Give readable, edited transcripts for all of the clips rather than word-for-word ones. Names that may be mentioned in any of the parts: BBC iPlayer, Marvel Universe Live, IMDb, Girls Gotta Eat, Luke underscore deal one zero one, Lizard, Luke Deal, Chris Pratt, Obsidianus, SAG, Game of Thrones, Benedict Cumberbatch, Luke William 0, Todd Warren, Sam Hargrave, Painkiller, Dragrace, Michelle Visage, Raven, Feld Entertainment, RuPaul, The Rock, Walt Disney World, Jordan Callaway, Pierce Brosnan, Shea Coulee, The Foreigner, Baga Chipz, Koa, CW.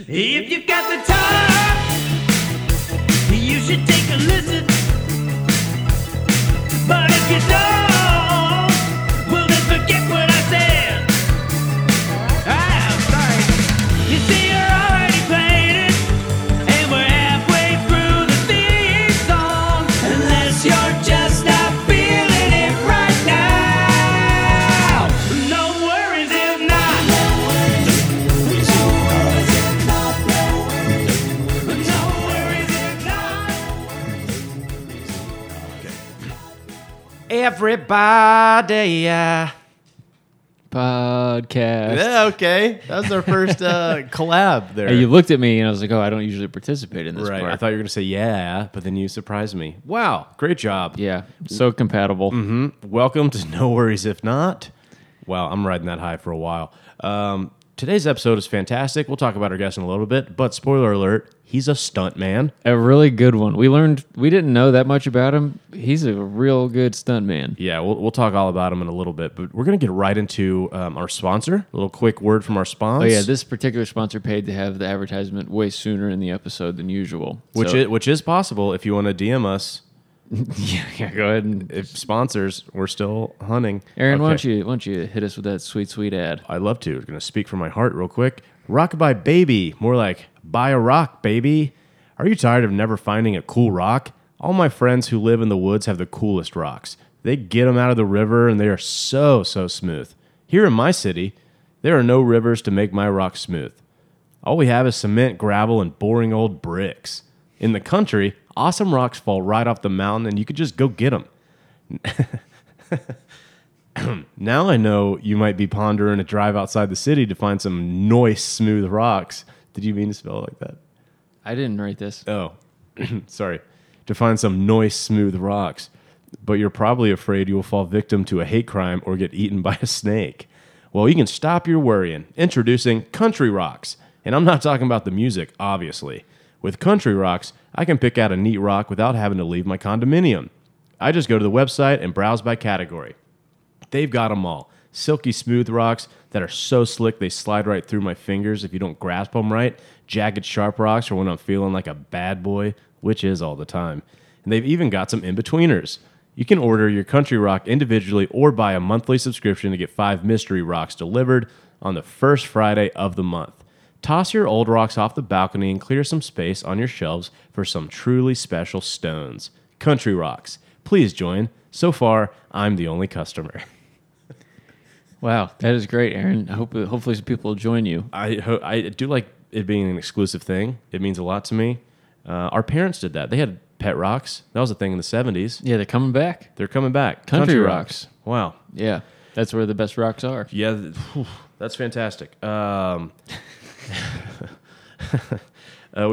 If you've got the time, you should take a listen. But if you don't, well then forget what I said. I'm sorry. You see, you're already playing it, and we're halfway through the theme song. Unless you're just not feeling it right now. No worries if not. Everybody podcast. Yeah, okay. That was our first collab there. And you looked at me and I was like, oh, I don't usually participate in this part. I thought you were going to say, yeah, but then you surprised me. Wow. Great job. Yeah. So compatible. Mm-hmm. Welcome to No Worries If Not. Wow, I'm riding that high for a while. Today's episode is fantastic. We'll talk about our guest in a little bit, but spoiler alert, he's a stunt man. A really good one. We didn't know that much about him. He's a real good stunt man. Yeah, we'll talk all about him in a little bit, but we're going to get right into our sponsor. A little quick word from our sponsor. Oh yeah, this particular sponsor paid to have the advertisement way sooner in the episode than usual. Which is possible if you want to DM us. Yeah, go ahead and if sponsors, we're still hunting. Aaron, okay. Why don't you hit us with that sweet ad? I'd love to. I'm gonna speak from my heart real quick. Rockabye baby, more like buy a rock baby. Are you tired of never finding a cool rock? All my friends who live in the woods have the coolest rocks. They get them out of the river and they are so smooth. Here in my city, there are no rivers to make my rock smooth. All we have is cement, gravel, and boring old bricks. In the country, awesome rocks fall right off the mountain, and you could just go get them. Now I know you might be pondering a drive outside the city to find some nice, smooth rocks. Did you mean to spell it like that? I didn't write this. Oh, sorry. To find some nice, smooth rocks. But you're probably afraid you will fall victim to a hate crime or get eaten by a snake. Well, you can stop your worrying. Introducing Country Rocks. And I'm not talking about the music, obviously. With Country Rocks, I can pick out a neat rock without having to leave my condominium. I just go to the website and browse by category. They've got them all. Silky smooth rocks that are so slick they slide right through my fingers if you don't grasp them right. Jagged sharp rocks, or when I'm feeling like a bad boy, which is all the time. And they've even got some in-betweeners. You can order your Country Rock individually or buy a monthly subscription to get 5 mystery rocks delivered on the first Friday of the month. Toss your old rocks off the balcony and clear some space on your shelves for some truly special stones. Country Rocks. Please join. So far, I'm the only customer. Wow, that is great, Aaron. I hopefully some people will join you. I do like it being an exclusive thing. It means a lot to me. Our parents did that. They had pet rocks. That was a thing in the 70s. Yeah, they're coming back. Country Rocks. Wow. Yeah, that's where the best rocks are. Yeah, that's fantastic. We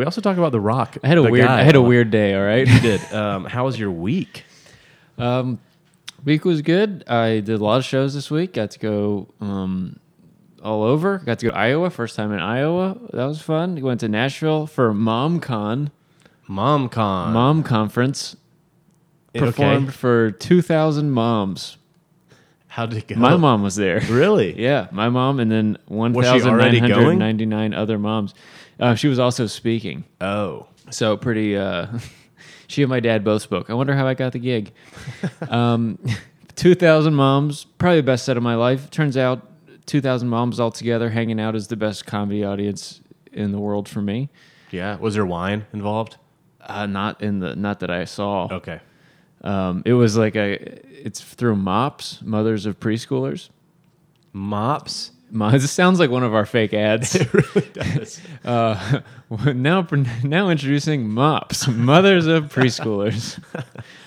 also talk about The Rock. I had a weird day. All right, you did. How was your week? Week was good. I did a lot of shows this week. Got to go all over. Got to go to Iowa. First time in Iowa. That was fun. Went to Nashville for MomCon. Mom conference. Performed for 2,000 moms. How did it go? My mom was there. Really? Yeah, my mom, and then 1,999 other moms. She was also speaking. Oh, so pretty. She and my dad both spoke. I wonder how I got the gig. 2,000 moms, probably the best set of my life. Turns out, 2,000 moms all together hanging out is the best comedy audience in the world for me. Yeah. Was there wine involved? Not that I saw. Okay. It was like it's through MOPS, Mothers of Preschoolers. MOPS? This sounds like one of our fake ads. It really does. Now introducing MOPS, Mothers of Preschoolers.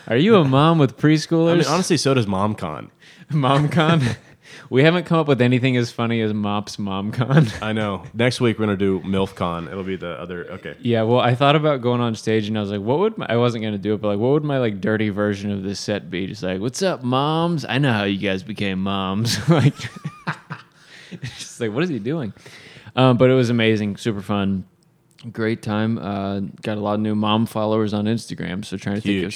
Are you a mom with preschoolers? I mean, honestly, so does MomCon. MomCon? We haven't come up with anything as funny as MOPS MomCon. I know. Next week, we're going to do MILFCon. It'll be the other... Okay. Yeah, well, I thought about going on stage, and I was like, I wasn't going to do it, but what would my dirty version of this set be? Just like, what's up, moms? I know how you guys became moms. Just like, what is he doing? But it was amazing. Super fun. Great time. Got a lot of new mom followers on Instagram, so trying to think of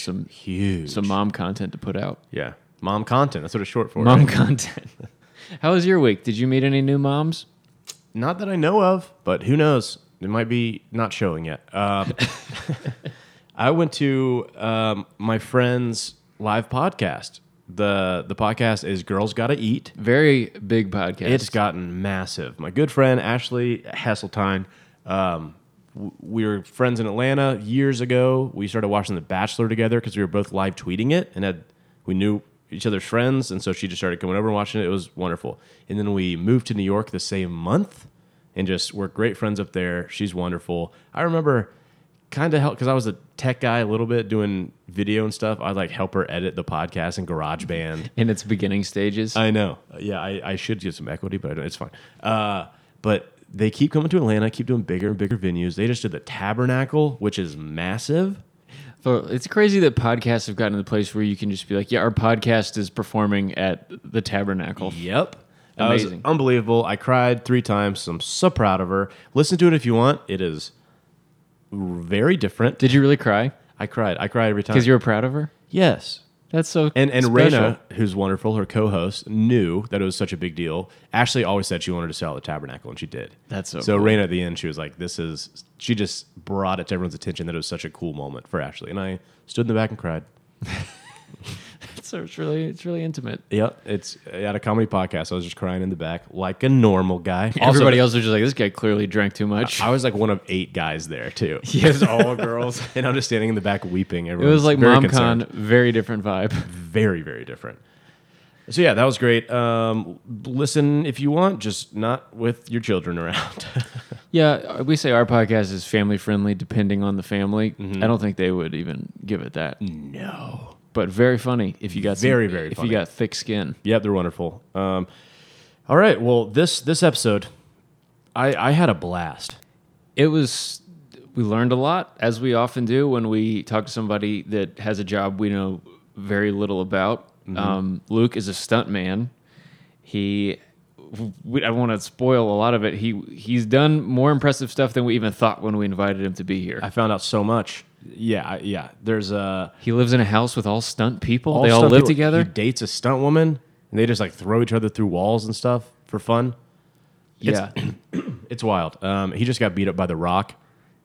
some mom content to put out. Yeah. Mom content. That's what it's short for. Mom content. How was your week? Did you meet any new moms? Not that I know of, but who knows? It might be not showing yet. I went to my friend's live podcast. The podcast is Girls Gotta Eat. Very big podcast. It's gotten massive. My good friend, Ashley Hesseltine, we were friends in Atlanta years ago. We started watching The Bachelor together because we were both live tweeting it, and we knew each other's friends, and so she just started coming over and watching it. It was wonderful. And then we moved to New York the same month, and just we're great friends up there. She's wonderful. I remember... kind of help because I was a tech guy a little bit doing video and stuff. I'd like help her edit the podcast in GarageBand in its beginning stages. I know, yeah, I should get some equity, but I don't, it's fine. But they keep coming to Atlanta, keep doing bigger and bigger venues. They just did the Tabernacle, which is massive. So it's crazy that podcasts have gotten to the place where you can just be like, yeah, our podcast is performing at the Tabernacle. Yep. Amazing, it was unbelievable. I cried 3 times. So I'm so proud of her. Listen to it if you want. It is very different. Did you really cry? I cried. I cry every time. Because you were proud of her? Yes. That's so and Raina, who's wonderful, her co-host, knew that it was such a big deal. Ashley always said she wanted to sell the Tabernacle, and she did. That's so cool. Raina, at the end, she was like, this is... She just brought it to everyone's attention that it was such a cool moment for Ashley. And I stood in the back and cried. So it's really intimate. Yep. It's at a comedy podcast. I was just crying in the back like a normal guy. Also, everybody else was just like, this guy clearly drank too much. I was like one of 8 guys there too. It was all girls. And I'm just standing in the back weeping. Everyone was like MomCon, very different vibe. Very, very different. So yeah, that was great. Listen if you want, just not with your children around. Yeah, we say our podcast is family friendly depending on the family. Mm-hmm. I don't think they would even give it that. No. But very funny if you got very funny. If you got thick skin. Yep, they're wonderful. All right, well this episode, I had a blast. We learned a lot, as we often do when we talk to somebody that has a job we know very little about. Mm-hmm. Luke is a stuntman. I don't want to spoil a lot of it. He's done more impressive stuff than we even thought when we invited him to be here. I found out so much. Yeah. There's a... He lives in a house with all stunt people. They all live together. He dates a stunt woman, and they just like throw each other through walls and stuff for fun. Yeah. It's wild. He just got beat up by The Rock.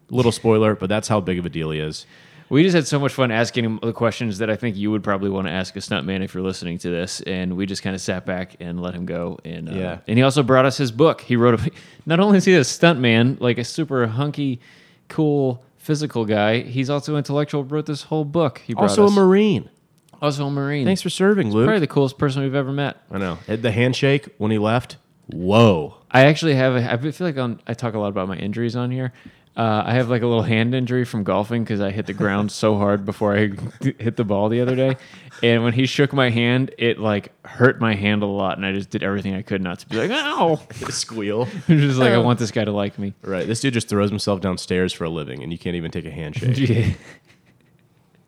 Little spoiler, but that's how big of a deal he is. We just had so much fun asking him the questions that I think you would probably want to ask a stuntman if you're listening to this, and we just kind of sat back and let him go. And yeah. And he also brought us his book. He wrote not only is he a stuntman, like a super hunky, cool, physical guy, he's also intellectual, wrote this whole book. He brought us. Also a Marine. Thanks for serving, Luke. Probably the coolest person we've ever met. I know. The handshake when he left, whoa. I feel like I talk a lot about my injuries on here. I have like a little hand injury from golfing because I hit the ground so hard before I hit the ball the other day. And when he shook my hand, it like hurt my hand a lot. And I just did everything I could not to be like, ow. Squeal. Just like, I want this guy to like me. Right. This dude just throws himself downstairs for a living and you can't even take a handshake. Yeah.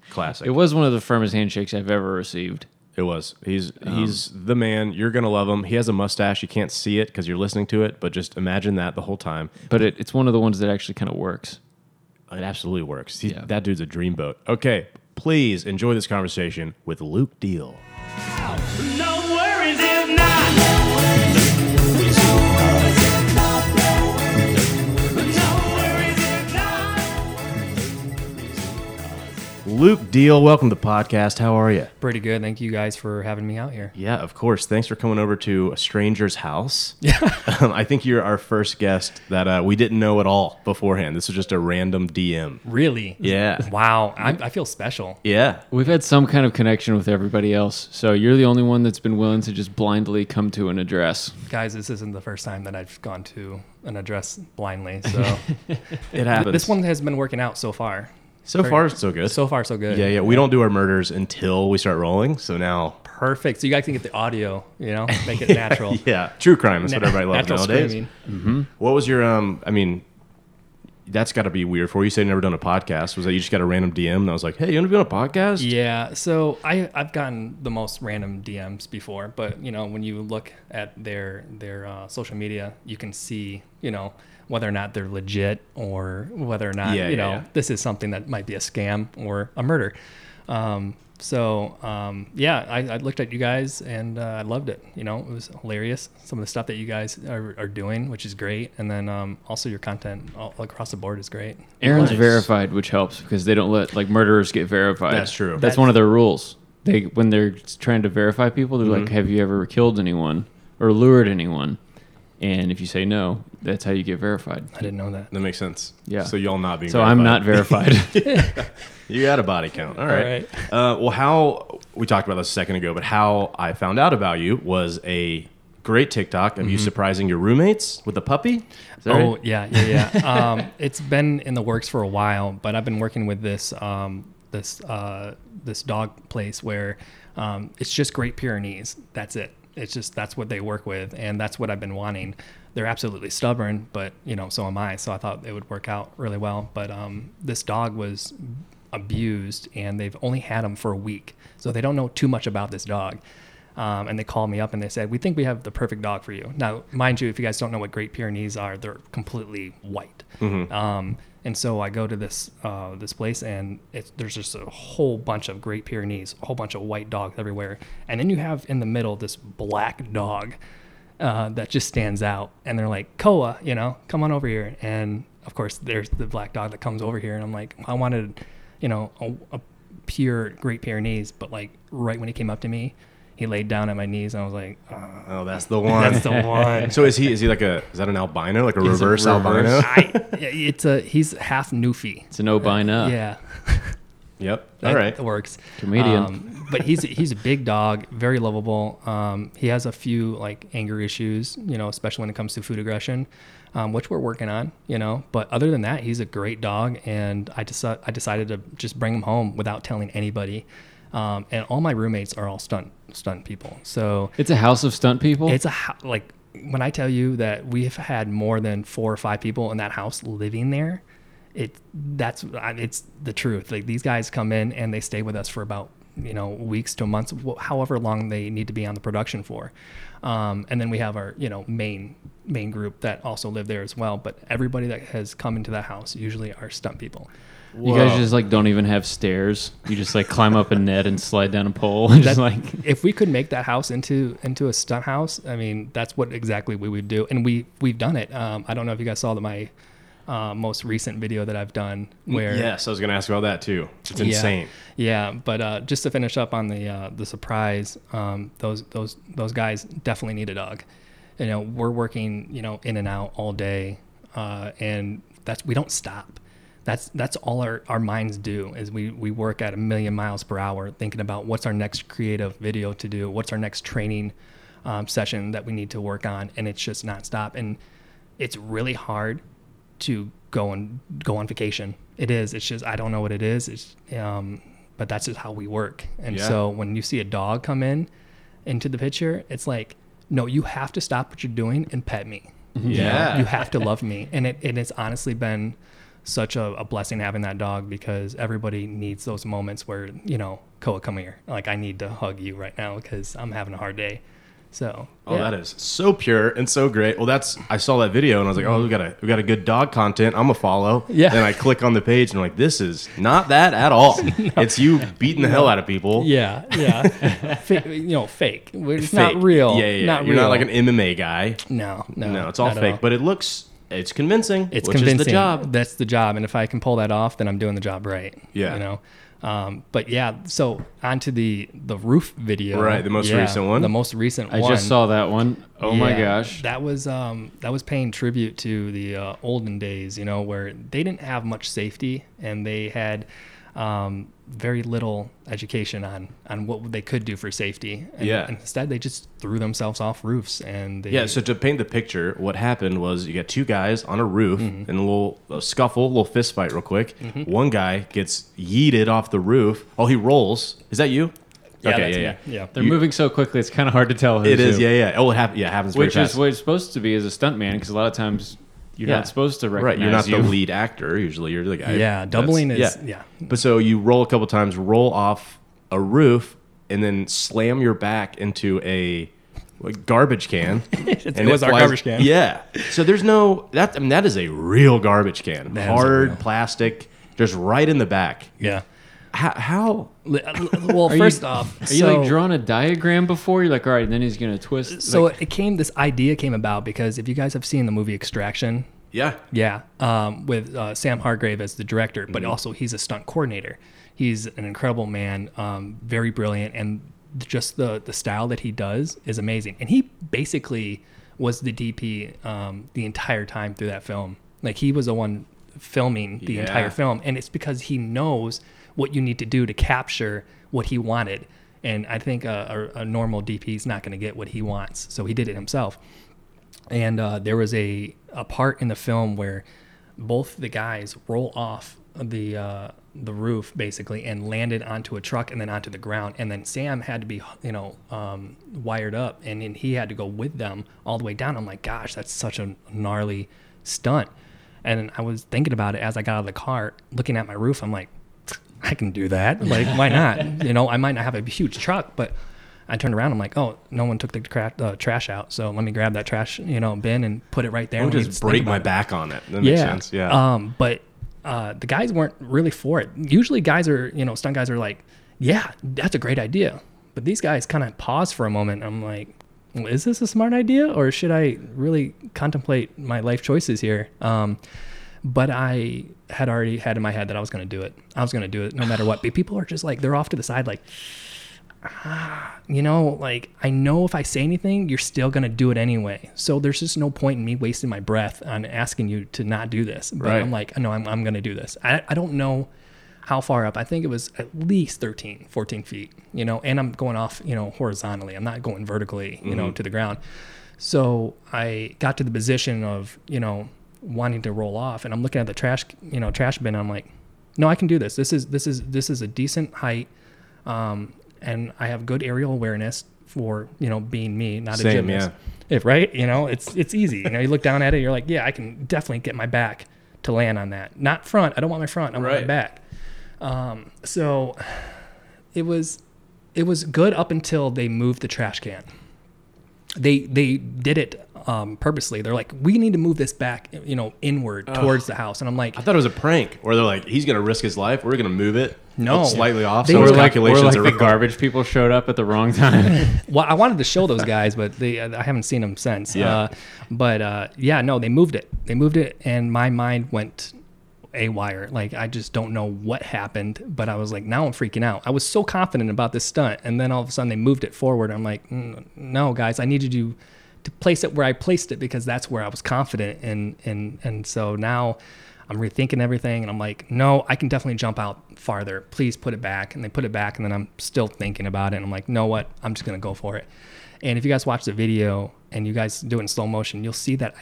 Classic. It was one of the firmest handshakes I've ever received. It was. He's the man. You're going to love him. He has a mustache. You can't see it because you're listening to it, but just imagine that the whole time. But it's one of the ones that actually kind of works. It absolutely works. Yeah. That dude's a dreamboat. Okay, please enjoy this conversation with Luke Deal. No worries if Luke Deal, welcome to the podcast. How are you? Pretty good. Thank you guys for having me out here. Yeah, of course. Thanks for coming over to a stranger's house. I think you're our first guest that we didn't know at all beforehand. This was just a random DM. Really? Yeah. Wow. I feel special. Yeah. We've had some kind of connection with everybody else, so you're the only one that's been willing to just blindly come to an address. Guys, this isn't the first time that I've gone to an address blindly, so... It happens. This one has been working out so far. So far, so good. Yeah. We don't do our murders until we start rolling, so now... Perfect. So you guys can get the audio, make it natural. Yeah. True crime is what everybody loves nowadays. Mm-hmm. What was your... that's got to be weird for you. You said you've never done a podcast. Was that you just got a random DM and I was like, hey, you want to be on a podcast? Yeah. So I've gotten the most random DMs before, but, when you look at their social media, you can see, whether or not they're legit or whether or not, this is something that might be a scam or a murder. I looked at you guys and I loved it. You know, it was hilarious. Some of the stuff that you guys are doing, which is great. And then also your content all across the board is great. Aaron's verified, which helps because they don't let murderers get verified. That's true. That's one of their rules. When they're trying to verify people, they're like, have you ever killed anyone or lured anyone? And if you say no, that's how you get verified. I didn't know that. That makes sense. Yeah. So y'all not being verified. So I'm not verified. You got a body count. All right. We talked about this a second ago, but how I found out about you was a great TikTok of you surprising your roommates with a puppy. Yeah. It's been in the works for a while, but I've been working with this dog place where it's just Great Pyrenees. That's it. It's just, that's what they work with. And that's what I've been wanting. They're absolutely stubborn, but so am I. So I thought it would work out really well. But this dog was abused and they've only had him for a week. So they don't know too much about this dog. And they called me up and they said, we think we have the perfect dog for you. Now, mind you, if you guys don't know what Great Pyrenees are, they're completely white. Mm-hmm. And so I go to this place, and there's just a whole bunch of Great Pyrenees, a whole bunch of white dogs everywhere. And then you have in the middle this black dog that just stands out. And they're like, Koa, come on over here. And, of course, there's the black dog that comes over here. And I'm like, I wanted, a pure Great Pyrenees. But, right when he came up to me, he laid down at my knees, and I was like, "Oh, that's the one." That's the one. So is he is that an albino, like a reverse albino? He's half Newfie. It's an albino. Yeah. Yep. All right. It works. Comedian. But he's a big dog, very lovable. He has a few anger issues, especially when it comes to food aggression, which we're working on, But other than that, he's a great dog, and I decided to just bring him home without telling anybody. And all my roommates are all stunt people. So it's a house of stunt people. It's when I tell you that we've had more than 4 or 5 people in that house living there, it's the truth. These guys come in and they stay with us for about, weeks to months, however long they need to be on the production for. And then we have our, main group that also live there as well. But everybody that has come into that house usually are stunt people. Whoa. You guys just don't even have stairs. You just climb up a net and slide down a pole. And if we could make that house into a stunt house, I mean, that's what exactly we would do. And we've done it. I don't know if you guys saw my most recent video that I've done where. Yes, I was going to ask about that too. It's insane. Yeah. But just to finish up on the surprise, those guys definitely need a dog. We're working, in and out all day. And we don't stop. That's all our minds do is we work at 1,000,000 miles per hour thinking about what's our next creative video to do, what's our next training session that we need to work on, and it's just nonstop. And it's really hard to go on vacation. It is. It's just I don't know what it is. It's but that's just how we work. And so when you see a dog come into the picture, it's no, you have to stop what you're doing and pet me. Yeah, you have to love me, and it's honestly been such a blessing having that dog because everybody needs those moments where, Koa, come here. I need to hug you right now because I'm having a hard day. So, that is so pure and so great. Well, I saw that video and I was like, oh, we got a good dog content. I'm a follow. Yeah. And I click on the page and I'm like, this is not that at all. No. It's you beating the hell out of people. Yeah. Yeah. Fake. It's fake. Not real. Yeah. You're not like an MMA guy. No, it's all fake, but it looks, it's convincing. It's convincing. Which is the job. That's the job. And if I can pull that off, then I'm doing the job right. Yeah. But yeah, so onto the roof video. Right. The most recent one. The most recent one. I just saw that one. Oh my gosh. That was paying tribute to the olden days, where they didn't have much safety and they had very little education on what they could do for safety. And, and instead, they just threw themselves off roofs. And so to paint the picture, what happened was you got two guys on a roof in a little scuffle, little fist fight real quick. Mm-hmm. One guy gets yeeted off the roof. Oh, he rolls. Is that you? Yeah, okay, yeah. They're moving so quickly, it's kind of hard to tell who's who. Yeah. Oh, it happens pretty fast. Which is what it's supposed to be as a stuntman, because a lot of times... You're not supposed to recognize. Right, you're not the lead actor. Usually you're the guy. Yeah, doubling is... Yeah. But so you roll a couple times, roll off a roof, and then slam your back into a garbage can. It was our garbage can. Yeah. So there's no... that is a real garbage can. Hard plastic, just right in the back. Yeah. How? Well, first off, are you like drawing a diagram before? You're like, all right, then he's going to twist. So like, this idea came about because if you guys have seen the movie Extraction. Yeah. Yeah. With Sam Hargrave as the director, but also he's a stunt coordinator. He's an incredible man, very brilliant. And just the style that he does is amazing. And he basically was the DP the entire time through that film. Like he was the one filming the entire film. And it's because he knows what you need to do to capture what he wanted. And I think a normal DP is not going to get what he wants. So he did it himself. And there was a part in the film where both the guys roll off the roof basically and landed onto a truck and then onto the ground. And then Sam had to be, wired up, and then he had to go with them all the way down. I'm like, gosh, that's such a gnarly stunt. And I was thinking about it as I got out of the car, looking at my roof. I'm like, I can do that. Like, why not? I might not have a huge truck, but I turned around. I'm like, oh, no one took the trash out, so let me grab that trash, bin and put it right there. I'll just break my back on it. That makes sense. Yeah. But the guys weren't really for it. Usually, stunt guys are like, yeah, that's a great idea. But these guys kind of pause for a moment. I'm like, well, is this a smart idea, or should I really contemplate my life choices here? But I had already had in my head that I was going to do it. I was going to do it no matter what. But people are just like, they're off to the side like, I know if I say anything, you're still going to do it anyway. So there's just no point in me wasting my breath on asking you to not do this. But right. I'm like, no, I'm going to do this. I don't know how far up. I think it was at least 13, 14 feet, and I'm going off, horizontally. I'm not going vertically, to the ground. So I got to the position of, wanting to roll off, and I'm looking at the trash bin. And I'm like, no, I can do this. This is a decent height. And I have good aerial awareness for, being me, not a gymnast. Yeah. If right, it's easy. You look down at it, you're like, yeah, I can definitely get my back to land on that. Not front. I don't want my front. I want my back. So it was good up until they moved the trash can. They did it purposely. They're like, we need to move this back, inward towards the house. And I'm like, I thought it was a prank, where they're like, he's gonna risk his life. We're gonna move it. No, slightly off. So we're like the garbage people showed up at the wrong time. Well, I wanted to show those guys, but I haven't seen them since. Yeah. They moved it. And my mind went AWOL. Like, I just don't know what happened, but I was like, now I'm freaking out. I was so confident about this stunt, and then all of a sudden they moved it forward. I'm like, no, guys, I needed you to place it where I placed it, because that's where I was confident. And so now I'm rethinking everything, and I'm like, no, I can definitely jump out farther. Please put it back. And they put it back, and then I'm still thinking about it, and I'm like, know what? I'm just going to go for it. And if you guys watch the video and you guys do it in slow motion, you'll see that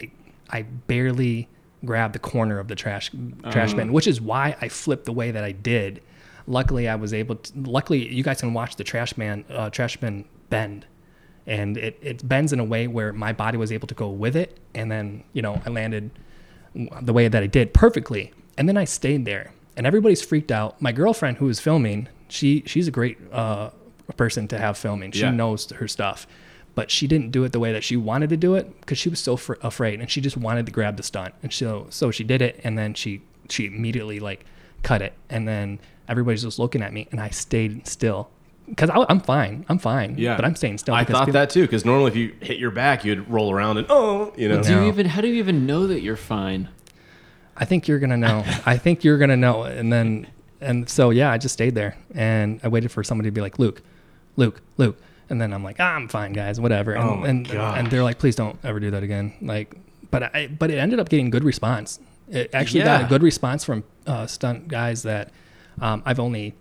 I barely grabbed the corner of the trash bin, which is why I flipped the way that I did. Luckily, I was able to. Luckily, you guys can watch the trash bin bend. And it bends in a way where my body was able to go with it. And then, I landed the way that I did perfectly. And then I stayed there, and everybody's freaked out. My girlfriend, who was filming, she's a great person to have filming. She knows her stuff, but she didn't do it the way that she wanted to do it, because she was so afraid, and she just wanted to grab the stunt. And so she did it, and then she immediately like cut it. And then everybody's just looking at me, and I stayed still. Because I'm fine. But I'm staying still. I thought that too, because normally if you hit your back, you'd roll around and, how do you even know that you're fine? I think you're going to know. And so I just stayed there, and I waited for somebody to be like, Luke. And then I'm like, I'm fine, guys, whatever. And, and they're like, please don't ever do that again. Like, but it ended up getting good response. It actually got a good response from stunt guys that I've only,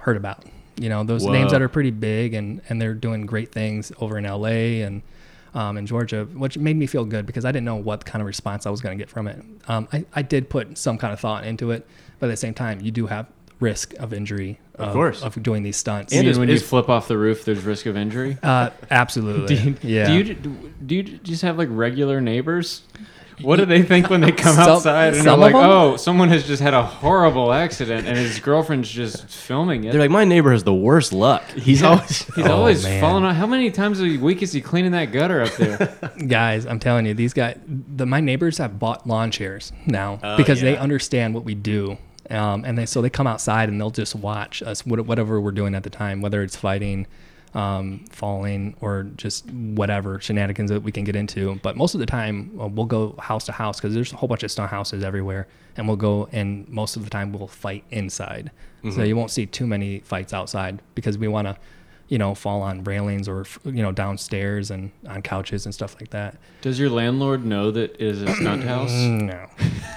heard about. Those Whoa. Names that are pretty big, and they're doing great things over in LA and in Georgia, which made me feel good, because I didn't know what kind of response I was going to get from it. I did put some kind of thought into it, but at the same time, you do have risk of injury, of course, of doing these stunts. And when you flip off the roof, there's risk of injury? Absolutely. Do you just have like regular neighbors? What do they think when they come outside and they're like, oh, someone has just had a horrible accident and his girlfriend's just filming it? They're like, my neighbor has the worst luck. He's always falling out. How many times a week is he cleaning that gutter up there? Guys, I'm telling you, my neighbors have bought lawn chairs now, because they understand what we do. And so they come outside and they'll just watch us, whatever we're doing at the time, whether it's fighting, falling, or just whatever shenanigans that we can get into. But most of the time we'll go house to house because there's a whole bunch of stone houses everywhere, and we'll go, and most of the time we'll fight inside. Mm-hmm. So you won't see too many fights outside because we want to, fall on railings or, downstairs and on couches and stuff like that. Does your landlord know that it is a stunt house?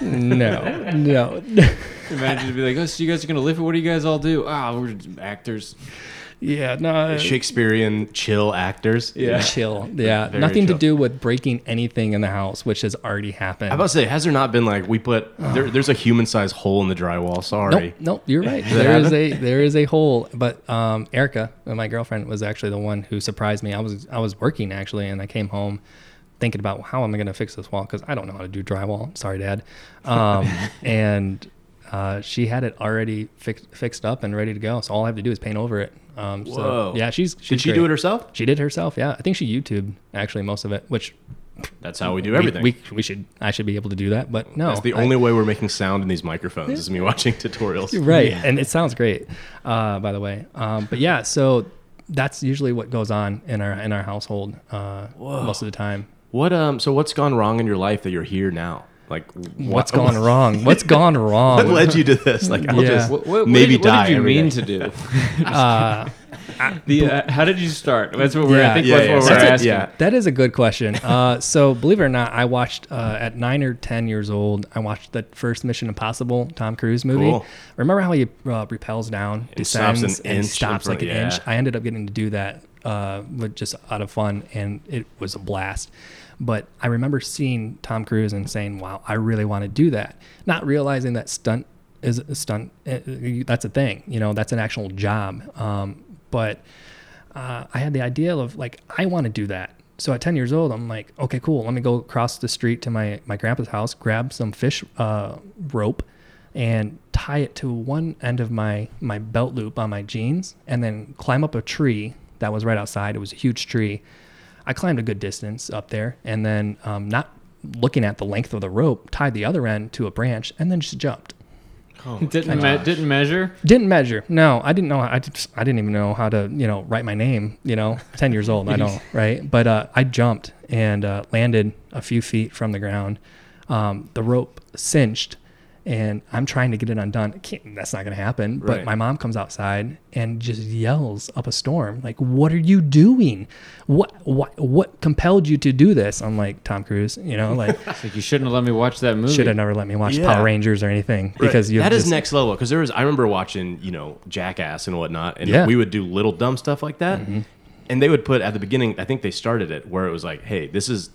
No. Imagine to be like, so you guys are going to live here? What do you guys all do? We're just actors. Yeah, no. Shakespearean chill actors. Yeah. Chill. Yeah. Nothing chill. To do with breaking anything in the house, which has already happened. I was about to say, has there not been like there's a human-sized hole in the drywall. Sorry. Nope, you're right. there is a hole. But Erica, my girlfriend, was actually the one who surprised me. I was working actually, and I came home thinking about how am I going to fix this wall because I don't know how to do drywall. Sorry, Dad. And she had it already fixed up and ready to go. So all I have to do is paint over it. Whoa. So, yeah, she's Did she do it herself? She did it herself, yeah. I think she YouTubed, actually, most of it, which... That's how we do everything. I should be able to do that, but no. That's the only way we're making sound in these microphones is me watching tutorials. Right, yeah. And it sounds great, by the way. But yeah, so that's usually what goes on in our household most of the time. So what's gone wrong in your life that you're here now? Like what's gone wrong? What's gone wrong? What led you to this? Like I'll just maybe die. What did you mean to do? How did you start? That's what we're. Yeah, I think yeah, that's yeah, what we're asking. Yeah. That is a good question. So believe it or not, I watched at 9 or 10 years old. I watched the first Mission Impossible Tom Cruise movie. Cool. Remember how he repels down, descends, and stops like an inch? I ended up getting to do that just out of fun, and it was a blast. But I remember seeing Tom Cruise and saying, wow, I really want to do that. Not realizing that stunt is a stunt. That's a thing, that's an actual job. But I had the idea of like, I want to do that. So at 10 years old, I'm like, okay, cool. Let me go across the street to my grandpa's house, grab some fish rope and tie it to one end of my belt loop on my jeans and then climb up a tree that was right outside. It was a huge tree. I climbed a good distance up there and then not looking at the length of the rope, tied the other end to a branch and then just jumped. Oh, didn't measure? Didn't measure. No, I didn't know. I didn't even know how to, write my name, 10 years old. I don't, right? But I jumped and landed a few feet from the ground. The rope cinched and I'm trying to get it undone. That's not going to happen. Right. But my mom comes outside and just yells up a storm, like, what are you doing? What compelled you to do this? I'm like, Tom Cruise, It's like, you shouldn't have let me watch that movie. Should have never let me watch Power Rangers or anything. Right. Because is next level. Because I remember watching, Jackass and whatnot. And we would do little dumb stuff like that. Mm-hmm. And they would put at the beginning, I think they started it, where it was like, hey, this is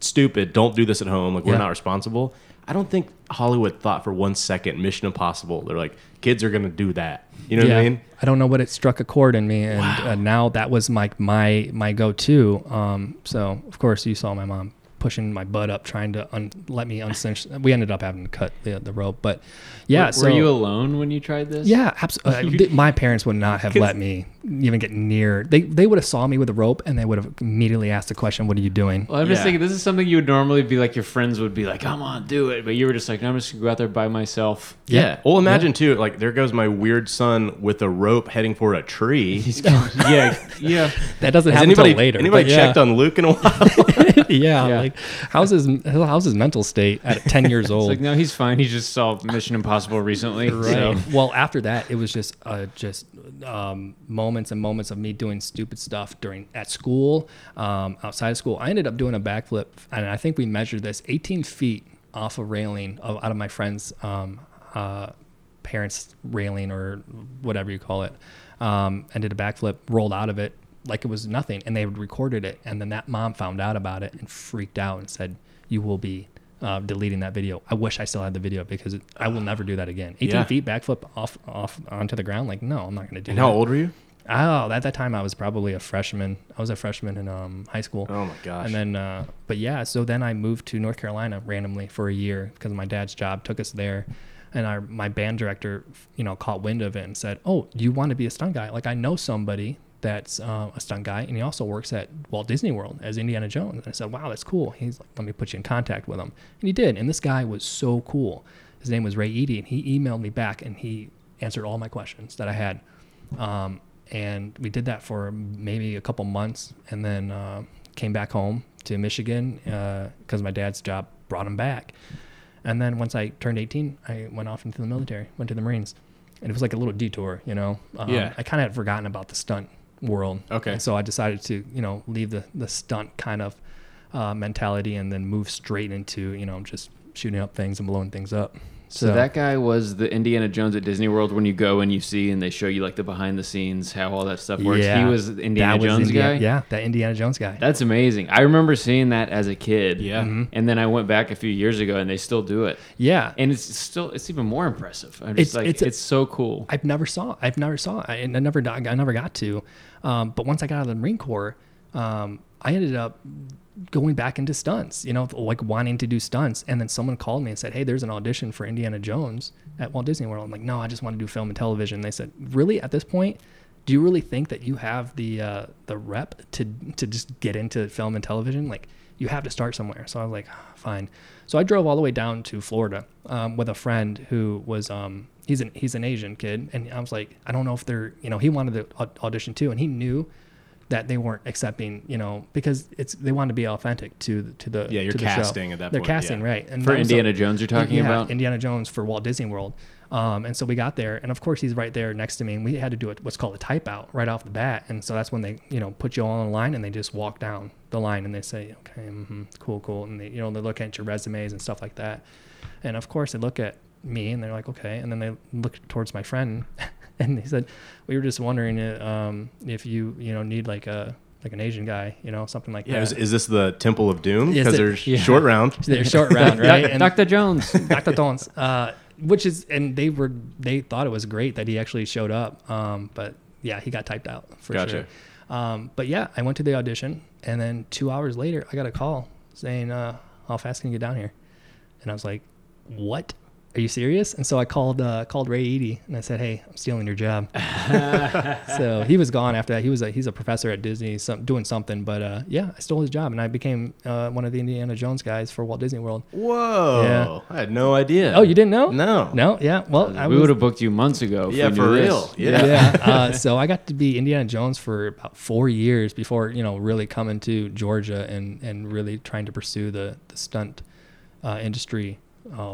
stupid. Don't do this at home. Like, we're not responsible. I don't think Hollywood thought for 1 second Mission Impossible. They're like, kids are going to do that. You know what I mean? I don't know, but it struck a chord in me. And now that was my go-to. So, of course, you saw my mom pushing my butt up, trying to let me uncinch. We ended up having to cut the rope. But, yeah. Were you alone when you tried this? Yeah, absolutely. My parents would not have let me even get near. They would have saw me with a rope and they would have immediately asked the question, what are you doing? Well, I'm just thinking this is something you would normally be like, your friends would be like, come on, do it. But you were just like, no, I'm just going to go out there by myself. Yeah. Well, imagine too, like there goes my weird son with a rope heading for a tree. Yeah. That doesn't happen until later. Anybody checked on Luke in a while? Yeah. Like, how's his mental state at 10 years old? It's like, no, he's fine. He just saw Mission Impossible recently. Right. So. Well, after that, it was just moments and moments of me doing stupid stuff at school, outside of school. I ended up doing a backflip, and I think we measured this 18 feet off a railing out of my friend's parents' railing or whatever you call it, and did a backflip, rolled out of it like it was nothing, and they recorded it, and then that mom found out about it and freaked out and said, you will be deleting that video. I wish I still had the video because I will never do that again. 18 feet backflip off onto the ground. Like, no, I'm not going to do that. And how old were you? Oh, at that time I was probably a freshman. I was a freshman in high school. Oh my gosh. And then, so then I moved to North Carolina randomly for a year because my dad's job took us there. And my band director, caught wind of it and said, oh, you want to be a stunt guy? Like I know somebody that's a stunt guy, and he also works at Walt Disney World as Indiana Jones. And I said, wow, that's cool. He's like, let me put you in contact with him. And he did, and this guy was so cool. His name was Ray Eady, and he emailed me back, and he answered all my questions that I had. And we did that for maybe a couple months, and then came back home to Michigan because my dad's job brought him back. And then once I turned 18, I went off into the military, went to the Marines. And it was like a little detour, you know. I kind of had forgotten about the stunt world. Okay. And so I decided to, you know, leave the stunt kind of mentality and then move straight into, you know, just shooting up things and blowing things up. So that guy was the Indiana Jones at Disney World when you go and you see and they show you like the behind the scenes, how all that stuff works. Yeah, he was the Indiana Jones guy? Yeah, that Indiana Jones guy. That's amazing. I remember seeing that as a kid. Yeah. Mm-hmm. And then I went back a few years ago and they still do it. Yeah. And it's even more impressive. I'm just it's so cool. I never got to. But once I got out of the Marine Corps, I ended up going back into stunts, you know, like wanting to do stunts. And then someone called me and said, hey, there's an audition for Indiana Jones at Walt Disney World. I'm like, no, I just want to do film and television. And they said, really, at this point, do you really think that you have the rep to just get into film and television? Like, you have to start somewhere. So I was like, oh, fine. So I drove all the way down to Florida with a friend who was, he's an Asian kid. And I was like, I don't know if they're, you know, he wanted to audition too. And he knew that they weren't accepting, you know, because they wanted to be authentic to the yeah, you're to the casting show. At that point. They're casting, yeah. Right. And for Indiana Jones you're talking about? Indiana Jones for Walt Disney World. And so we got there, and of course he's right there next to me, and we had to do what's called a type out right off the bat. And so that's when they, you know, put you all in line and they just walk down the line and they say, okay, mm-hmm, cool. And they, you know, they look at your resumes and stuff like that. And of course they look at me and they're like, okay. And then they looked towards my friend and he said, we were just wondering if you need like an Asian guy, you know, something like that. Is this the Temple of Doom? Because they're short round. They're short round, right? And Dr. Jones. They thought it was great that he actually showed up. But yeah, he got typed out for gotcha. Sure. But yeah, I went to the audition, and then 2 hours later, I got a call saying, how fast can you get down here? And I was like, what? Are you serious? And so I called Ray Eady and I said, hey, I'm stealing your job. So he was gone after that. He's a professor at Disney doing something, but I stole his job and I became one of the Indiana Jones guys for Walt Disney World. Whoa. Yeah. I had no idea. Oh, you didn't know? No. Yeah. Well, we would have booked you months ago. Yeah, for real. Yeah. So I got to be Indiana Jones for about 4 years before, you know, really coming to Georgia and really trying to pursue the stunt industry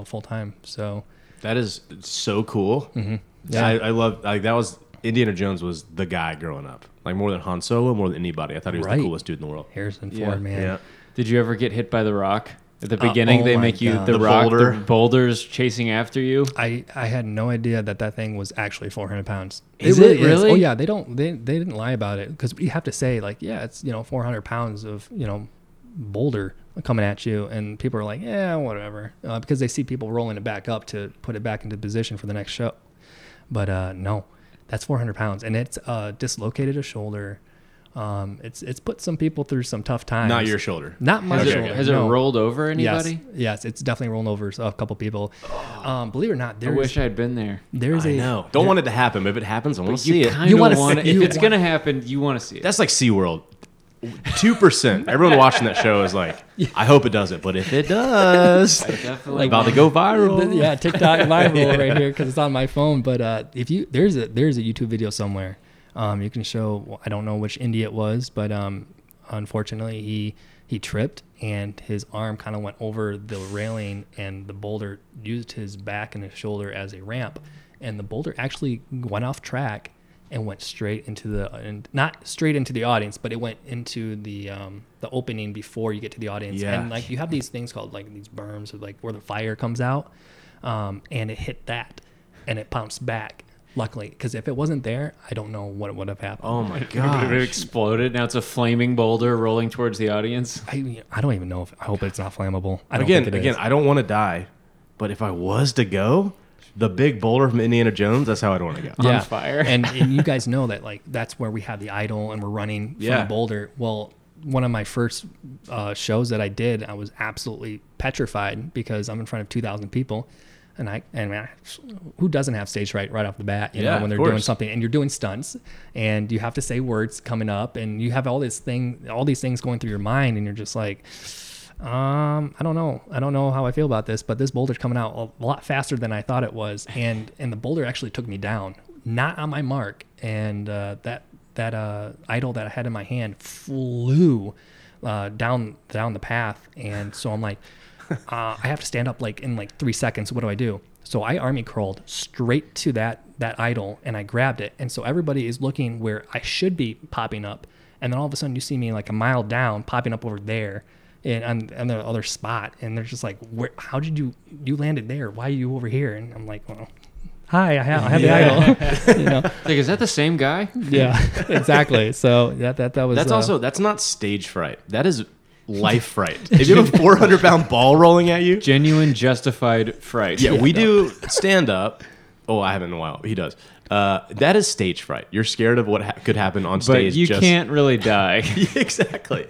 full time. So that is so cool. Mm-hmm. Yeah, I love that was Indiana Jones was the guy growing up, like more than Han Solo, more than anybody. I thought he was the coolest dude in the world. Harrison Ford, man. Yeah. Did you ever get hit by the rock at the beginning? They make you the rock, boulder. The boulders chasing after you. I had no idea that thing was actually 400 pounds. Is it really? Oh yeah, they didn't lie about it, because you have to say like, yeah, it's, you know, 400 pounds of, you know, boulder coming at you, and people are like, yeah, whatever, because they see people rolling it back up to put it back into position for the next show. But no, that's 400 pounds, and it's dislocated a shoulder. It's put some people through some tough times. Not your shoulder. Not my shoulder. Has it rolled over anybody? Yes, it's definitely rolled over a couple people. Believe it or not, I wish I had been there. Don't want it to happen. If it happens, I want to see it. If it's going to happen, you want to see it. That's like SeaWorld. 2%. Everyone watching that show is like, I hope it doesn't, but if it does, about to go viral. Yeah, TikTok viral right here because it's on my phone. But if you there's a YouTube video somewhere, you can show. I don't know which indie it was, but unfortunately he tripped and his arm kind of went over the railing, and the boulder used his back and his shoulder as a ramp, and the boulder actually went off track and went straight into the audience, but it went into the opening before you get to the audience. Yeah. And like you have these things called like these berms, or like where the fire comes out, and it hit that, and it bounced back. Luckily, because if it wasn't there, I don't know what would have happened. Oh my god! It exploded. Now it's a flaming boulder rolling towards the audience. I don't even know if I hope it's not flammable. I don't think it is. I don't want to die, but if I was to go. The big boulder from Indiana Jones, that's how I'd want to go. On fire. And you guys know that, like, that's where we have the idol and we're running from the boulder. Well, one of my first shows that I did, I was absolutely petrified because I'm in front of 2,000 people. And who doesn't have stage fright right off the bat, you know, when they're doing something and you're doing stunts and you have to say words coming up and you have all these things going through your mind and you're just like, I don't know how I feel about this, but this boulder's coming out a lot faster than I thought it was, and the boulder actually took me down, not on my mark, and that idol that I had in my hand flew down the path, and so I'm like, I have to stand up like in like 3 seconds. What do I do? So I army crawled straight to that idol, and I grabbed it, and so everybody is looking where I should be popping up, and then all of a sudden you see me like a mile down popping up over there. And the other spot, and they're just like, how did you landed there? Why are you over here? And I'm like, well, hi, I have the idol. You know? Like, is that the same guy? Yeah, exactly. So that was. That's also, that's not stage fright. That is life fright. If you have a 400-pound ball rolling at you, genuine justified fright. Yeah, we do stand up. Oh, I haven't in a while. He does. That is stage fright. You're scared of what could happen on stage. But you can't really die. Exactly.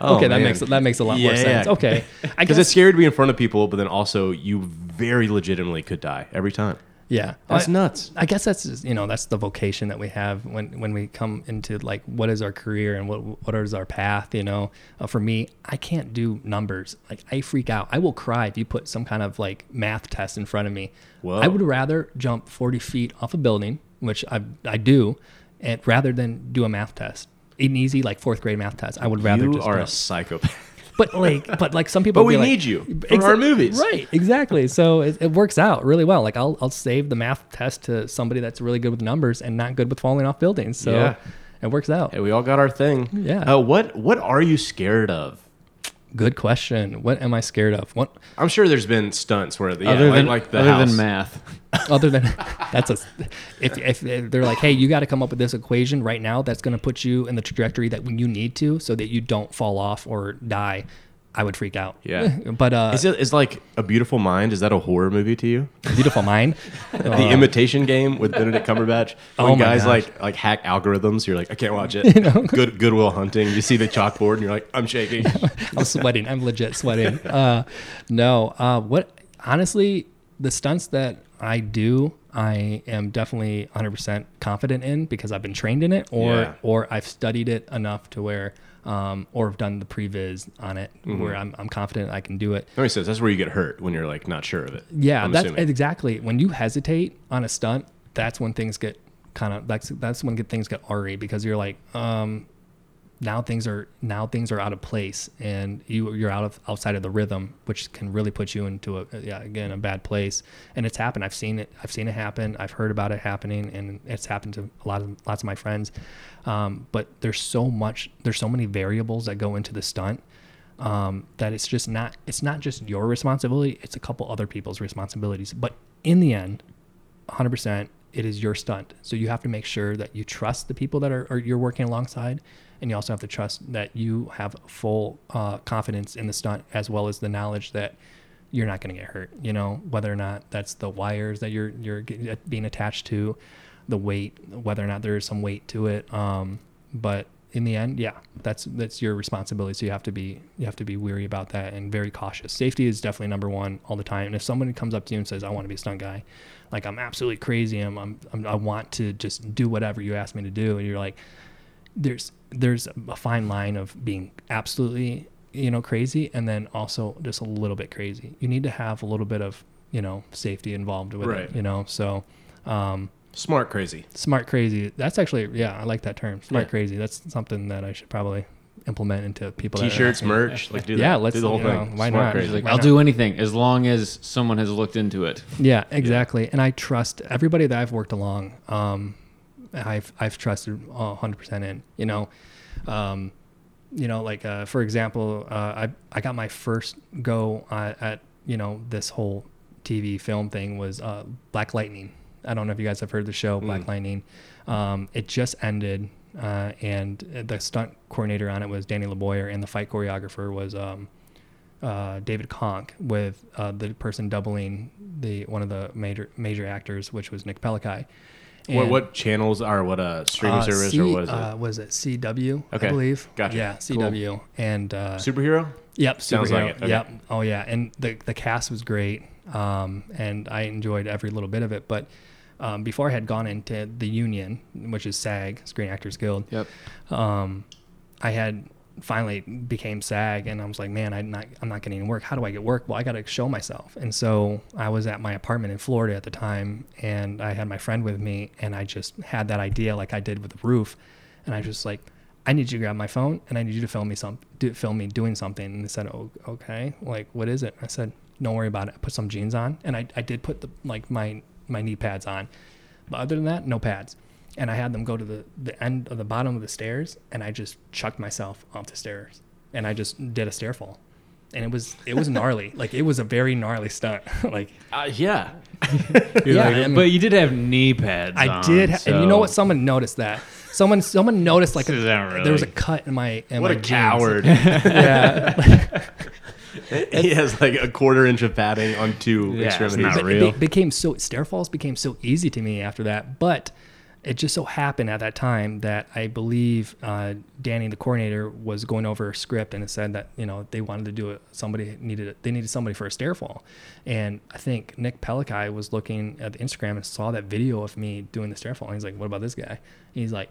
Oh, okay, man. that makes a lot more sense. Okay, because it's scary to be in front of people, but then also you very legitimately could die every time. Yeah, that's nuts. I guess that's just, that's the vocation that we have when we come into like what is our career and what is our path. For me, I can't do numbers. Like I freak out. I will cry if you put some kind of like math test in front of me. Whoa. I would rather jump 40 feet off a building, which I do, and rather than do a math test, an easy like 4th grade math test. I would rather. You are a psychopath. But like some people. But we need you for our movies, right? Exactly. So it works out really well. Like I'll save the math test to somebody that's really good with numbers and not good with falling off buildings. So it works out. Hey, we all got our thing. Yeah. What are you scared of? Good question. What am I scared of? What? I'm sure there's been stunts where other than math. Other than that's a if they're like, hey, you got to come up with this equation right now that's going to put you in the trajectory that you need to so that you don't fall off or die, I would freak out. Yeah. But is like A Beautiful Mind, is that a horror movie to you? Beautiful Mind? The Imitation Game with Benedict Cumberbatch. When guys like hack algorithms, you're like, I can't watch it. Good Will Hunting. You see the chalkboard and you're like, I'm shaking. I'm sweating. I'm legit sweating. Honestly, the stunts that I do, I am definitely 100% confident in because I've been trained in it or I've studied it enough to where, or have done the previs on it where I'm confident I can do it. That makes sense. That's where you get hurt when you're like not sure of it. Yeah, exactly. When you hesitate on a stunt, that's when things get that's when things get awry because you're like, now things are out of place and you're outside of the rhythm, which can really put you into a bad place. And it's happened. I've seen it happen. I've heard about it happening, and it's happened to lots of my friends. But there's so many variables that go into the stunt that it's not just your responsibility. It's a couple other people's responsibilities. But in the end, 100%, it is your stunt. So you have to make sure that you trust the people that are you're working alongside. And you also have to trust that you have full confidence in the stunt, as well as the knowledge that you're not going to get hurt. Whether or not that's the wires that you're being attached to, the weight, whether or not there is some weight to it. But in the end, that's your responsibility. So you have to be wary about that and very cautious. Safety is definitely number one all the time. And if someone comes up to you and says, "I want to be a stunt guy," like I'm absolutely crazy. I want to just do whatever you ask me to do, and you're like, there's a fine line of being absolutely, crazy. And then also just a little bit crazy. You need to have a little bit of, safety involved with it, So, smart crazy. That's actually, I like that term. Smart crazy. That's something that I should probably implement into people. T-shirts, merch, like do that. Yeah. Let's do the whole thing. Why not? Like, I'll do anything as long as someone has looked into it. Yeah, exactly. Yeah. And I trust everybody that I've worked along, I've trusted 100% in, for example, I got my first go at, this whole TV film thing was, Black Lightning. I don't know if you guys have heard the show Black Lightning. It just ended, and the stunt coordinator on it was Danny LaBoyer, and the fight choreographer was, David Conk, with, the person doubling one of the major actors, which was Nick Pelicai. What channels are what a streaming service or what is it? Was it CW? Okay. I believe. Gotcha. Yeah, CW. Cool. And superhero. Yep. Sounds like it. Okay. Yep. Oh yeah, and the cast was great, and I enjoyed every little bit of it. But before I had gone into the union, which is SAG, Screen Actors Guild, I had finally became SAG, and I was like, man, I'm not getting any work. How do I get work? Well, I got to show myself. And so I was at my apartment in Florida at the time, and I had my friend with me, and I just had that idea like I did with the roof, and I was just like, I need you to grab my phone, and I need you to film me doing something. And they said, oh, okay, like, what is it? I said, don't worry about it. I put some jeans on, and I did put my knee pads on, but other than that, no pads. And I had them go to the end of the bottom of the stairs, and I just chucked myself off the stairs, and I just did a stair fall, and it was gnarly. Like, it was a very gnarly stunt. Like, yeah, yeah. Like, but you did have knee pads. I did, and you know what? Someone noticed that. Someone noticed like there was a cut in my jeans. What a coward! Yeah. He has like a quarter inch of padding on two extremities. It's not real. It became so stair falls became so easy to me after that, but. It just so happened at that time that I believe Danny, the coordinator, was going over a script, and it said that, you know, they wanted to do it. They needed somebody for a stair fall. And I think Nick Pelicai was looking at the Instagram and saw that video of me doing the stair fall. And he's like, what about this guy? And he's like,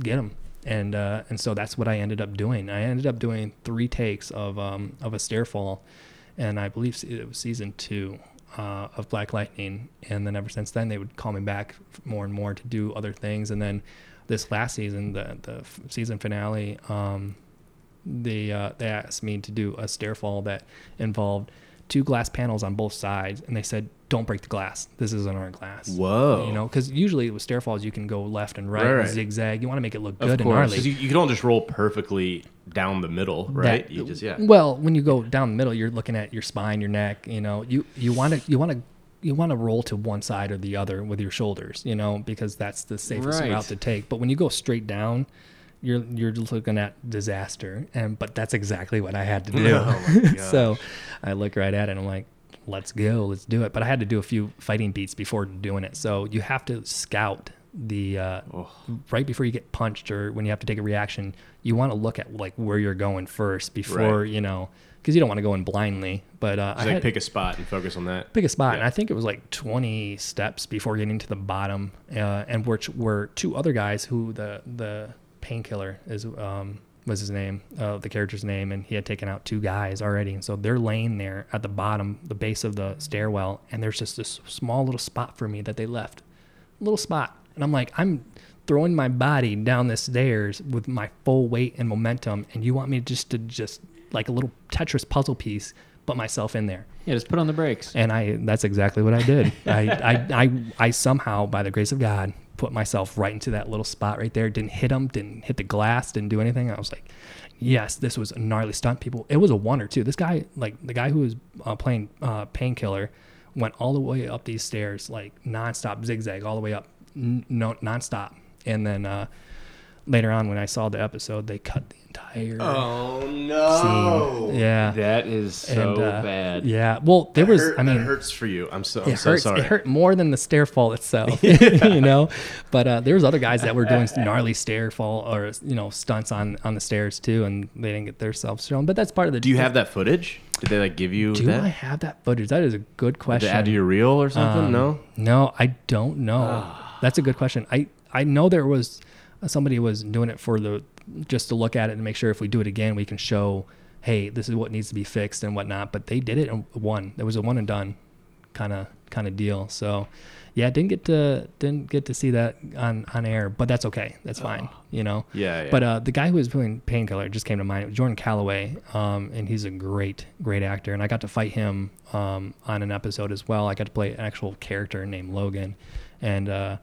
get him. And so that's what I ended up doing. I ended up doing 3 takes of a stair fall. And I believe it was season 2. Of Black Lightning, and then ever since then they would call me back more and more to do other things. And then this last season, the season finale, they asked me to do a stair fall that involved 2 glass panels on both sides, and they said, don't break the glass, this isn't our glass. Whoa. You know, because usually with stair falls you can go left and right. Zigzag, you want to make it look good and gnarly. You don't just roll perfectly down the middle, right? That, you just, yeah. Well, when you go down the middle, you're looking at your spine, your neck, you know, you want to roll to one side or the other with your shoulders, you know, because that's the safest route to take. But when you go straight down, you're looking at disaster, but that's exactly what I had to do. Oh, so I look right at it and I'm like, let's go, let's do it. But I had to do a few fighting beats before doing it. So you have to scout the right before you get punched or when you have to take a reaction, you want to look at like where you're going first before, you know, because you don't want to go in blindly. But pick a spot and focus on that. Pick a spot, and I think it was like 20 steps before getting to the bottom, and which were 2 other guys who the Painkiller is was his name, the character's name, and he had taken out 2 guys already, and so they're laying there at the bottom, the base of the stairwell, and there's just this small little spot for me that they left, little spot, and I'm like, I'm throwing my body down the stairs with my full weight and momentum, and you want me to just like a little Tetris puzzle piece, put myself in there. Yeah, just put on the brakes. And that's exactly what I did. I somehow, by the grace of God, put myself right into that little spot right there. Didn't hit them, didn't hit the glass, didn't do anything. I was like, yes, this was a gnarly stunt, people. It was a wonder too. This guy, like the guy who was playing Painkiller, went all the way up these stairs, like nonstop zigzag all the way up, nonstop. And then later on when I saw the episode, they cut the entire scene. Yeah, that is so bad. Yeah, well, there was. I mean, it hurts for you. I'm so sorry. It hurt more than the stair fall itself. You know, but there was other guys that were doing gnarly stair fall or, you know, stunts on the stairs too, and they didn't get themselves shown. But that's part of the. Do you have that footage? Did they like give you? Do I have that footage? That is a good question. Did they add to your reel or something? No, I don't know. That's a good question. I know there was somebody was doing it for the. Just to look at it and make sure if we do it again, we can show, hey, this is what needs to be fixed and whatnot. But they did it and won. There was a one and done kind of deal. So yeah, didn't get to see that on air, but that's okay. That's fine. You know? Yeah. But the guy who was playing Painkiller just came to mind. It was Jordan Callaway. And he's a great, great actor. And I got to fight him on an episode as well. I got to play an actual character named Logan. And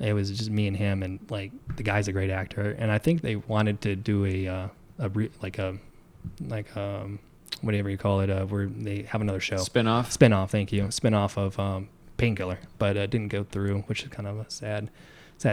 it was just me and him, and like the guy's a great actor, and I think they wanted to do a whatever you call it, where they have another show. Spinoff. Thank you. Spinoff of Painkiller, but didn't go through, which is kind of a sad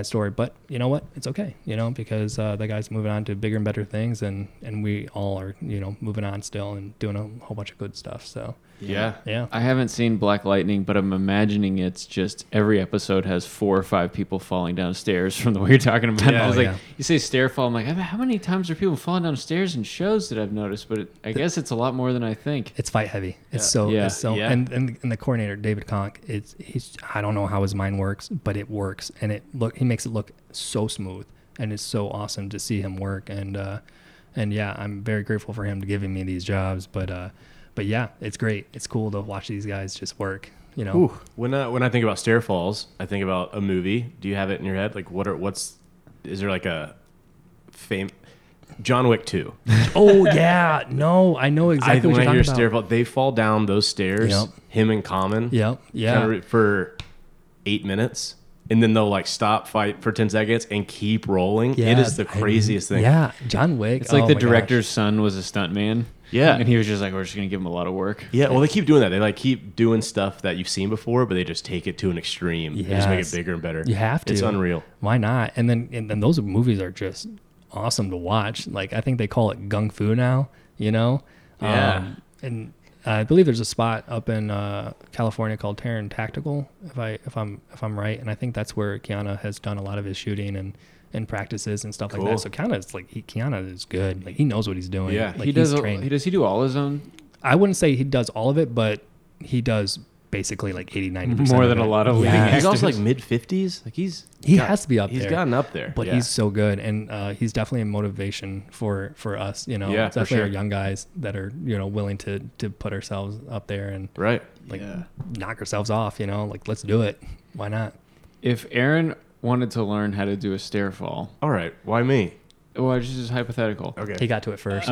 story. But you know what? It's okay, you know, because the guy's moving on to bigger and better things, and we all are, you know, moving on still and doing a whole bunch of good stuff. So. Yeah. I haven't seen Black Lightning, but I'm imagining it's just every episode has 4 or 5 people falling downstairs from the way you're talking about. Yeah, I was like, you say stair fall. I'm like, how many times are people falling downstairs in shows that I've noticed? But I guess it's a lot more than I think. It's fight heavy. It's so. And the coordinator, David Conk, he's I don't know how his mind works, but it works, and he makes it look so smooth, and it's so awesome to see him work. And And yeah, I'm very grateful for him to giving me these jobs. But yeah, it's great. It's cool to watch these guys just work. You know, ooh, when I think about stair falls, I think about a movie. Do you have it in your head? Like is there like a fame? John Wick 2. Oh yeah, no, I know exactly. When I hear stair fall, they fall down those stairs. Yep. Him and Common. Yep. Yeah. For 8 minutes. And then they'll like stop, fight for 10 seconds, and keep rolling. Yeah, it is the craziest thing. Yeah, John Wick. It's like the director's son was a stuntman. Yeah. And he was just like, we're just going to give him a lot of work. Yeah, well, they keep doing that. They like keep doing stuff that you've seen before, but they just take it to an extreme. Yes. They just make it bigger and better. You have to. It's unreal. Why not? And then those movies are just awesome to watch. Like, I think they call it Gung Fu now, you know? Yeah. And I believe there's a spot up in California called Terran Tactical, if I'm right, and I think that's where Kiana has done a lot of his shooting and practices and stuff. Cool. Like that. So Kiana is good. Like, he knows what he's doing. Yeah, like, does he do all his own? I wouldn't say he does all of it, but he does basically like 80-90% more than a lot of leading actors. He's also like mid-50s. Like he has to be up there. He's gotten up there, but he's so good, and he's definitely a motivation for us. You know, it's definitely our young guys that are, you know, willing to put ourselves up there and knock ourselves off. You know, like, let's do it. Why not? If Aaron wanted to learn how to do a stair fall, all right, why me? Well, it's just hypothetical. Okay, he got to it first.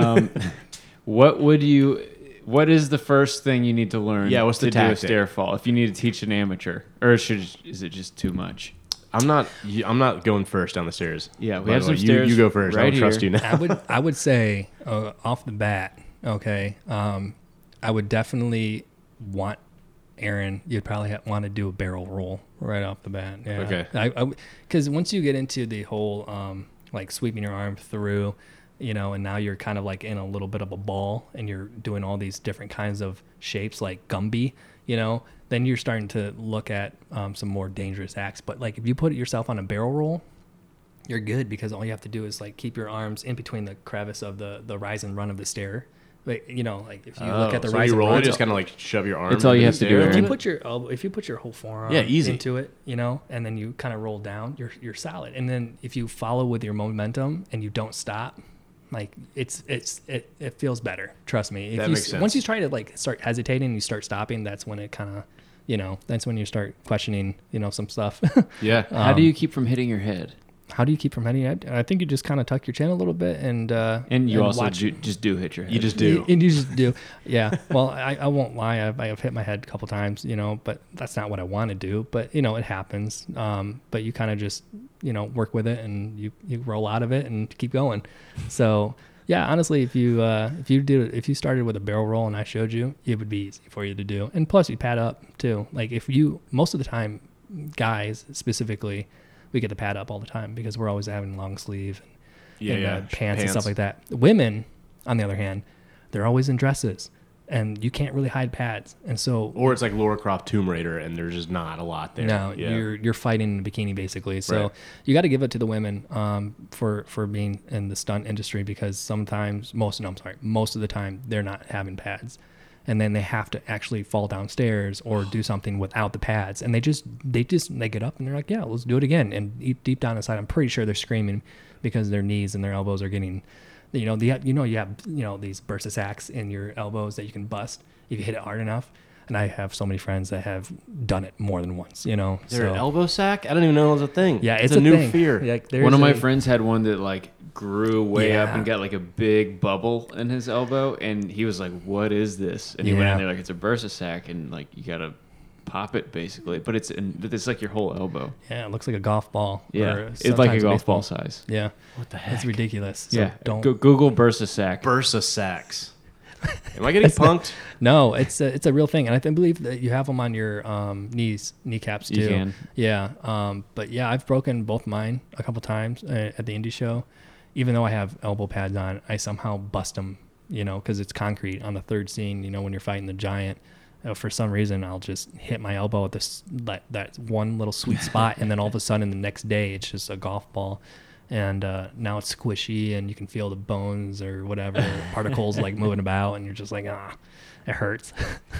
What is the first thing you need to learn? Yeah, what's the tactic to do a stair fall? If you need to teach an amateur, or is it just too much? I'm not going first down the stairs. Yeah, we have some stairs. You go first. Right, I don't trust you now. I would say off the bat, okay. I would definitely want Aaron. You'd probably want to do a barrel roll right off the bat. Yeah. Okay. Because once you get into the whole like sweeping your arm through, you know, and now you're kind of like in a little bit of a ball and you're doing all these different kinds of shapes like Gumby, you know, then you're starting to look at some more dangerous acts. But like, if you put yourself on a barrel roll, you're good, because all you have to do is like keep your arms in between the crevice of the rise and run of the stair. Like, you know, like if you look at the rise and run, just kind of like shove your arm. It's all you have to do. If you put your whole forearm into it, you know, and then you kind of roll down, you're solid. And then if you follow with your momentum and you don't stop, like it feels better. Trust me. That makes sense. Once you try to like start hesitating and you start stopping, that's when it kind of, you know, that's when you start questioning, you know, some stuff. Yeah. How do you keep from hitting your head? I think you just kind of tuck your chin a little bit and hit your head. You just do. And you just do. Yeah. Well, I won't lie. I've hit my head a couple times, you know, but that's not what I want to do. But, you know, it happens. But you kind of just, you know, work with it and you roll out of it and keep going. So, yeah, honestly, if you started with a barrel roll and I showed you, it would be easy for you to do. And plus, you pad up, too. Like, most of the time, guys specifically, we get to pad up all the time because we're always having long sleeve pants and stuff like that. Women, on the other hand, they're always in dresses and you can't really hide pads. And so, or it's like Lara Croft Tomb Raider and there's just not a lot there. No, you're fighting in a bikini basically. So you got to give it to the women for being in the stunt industry, because most of the time they're not having pads. And then they have to actually fall downstairs or do something without the pads. And they get up and they're like, yeah, let's do it again. And deep down inside, I'm pretty sure they're screaming because their knees and their elbows are getting, you know, you have these bursa sacs in your elbows that you can bust if you hit it hard enough. And I have so many friends that have done it more than once, you know. Is there an elbow sack? I don't even know it was a thing. Yeah, it's a new thing. Fear. Like, one of my friends had one that like grew way up and got like a big bubble in his elbow, and he was like, "What is this?" And he went in there like, "It's a bursa sack," and like you gotta pop it basically, but it's like your whole elbow. Yeah, it looks like a golf ball. Yeah, it's like a golf ball size. Yeah, what the heck? It's ridiculous. So don't Google bursa sack. Bursa sacks. Am I getting punked? No, it's a real thing, and I believe that you have them on your kneecaps too. You can. Yeah, but yeah, I've broken both mine a couple times at the indie show. Even though I have elbow pads on, I somehow bust them, you know, because it's concrete. On the third scene, you know, when you're fighting the giant, for some reason I'll just hit my elbow at that one little sweet spot, and then all of a sudden the next day it's just a golf ball. And now it's squishy and you can feel the bones or whatever particles like moving about, and you're just like, ah. It hurts.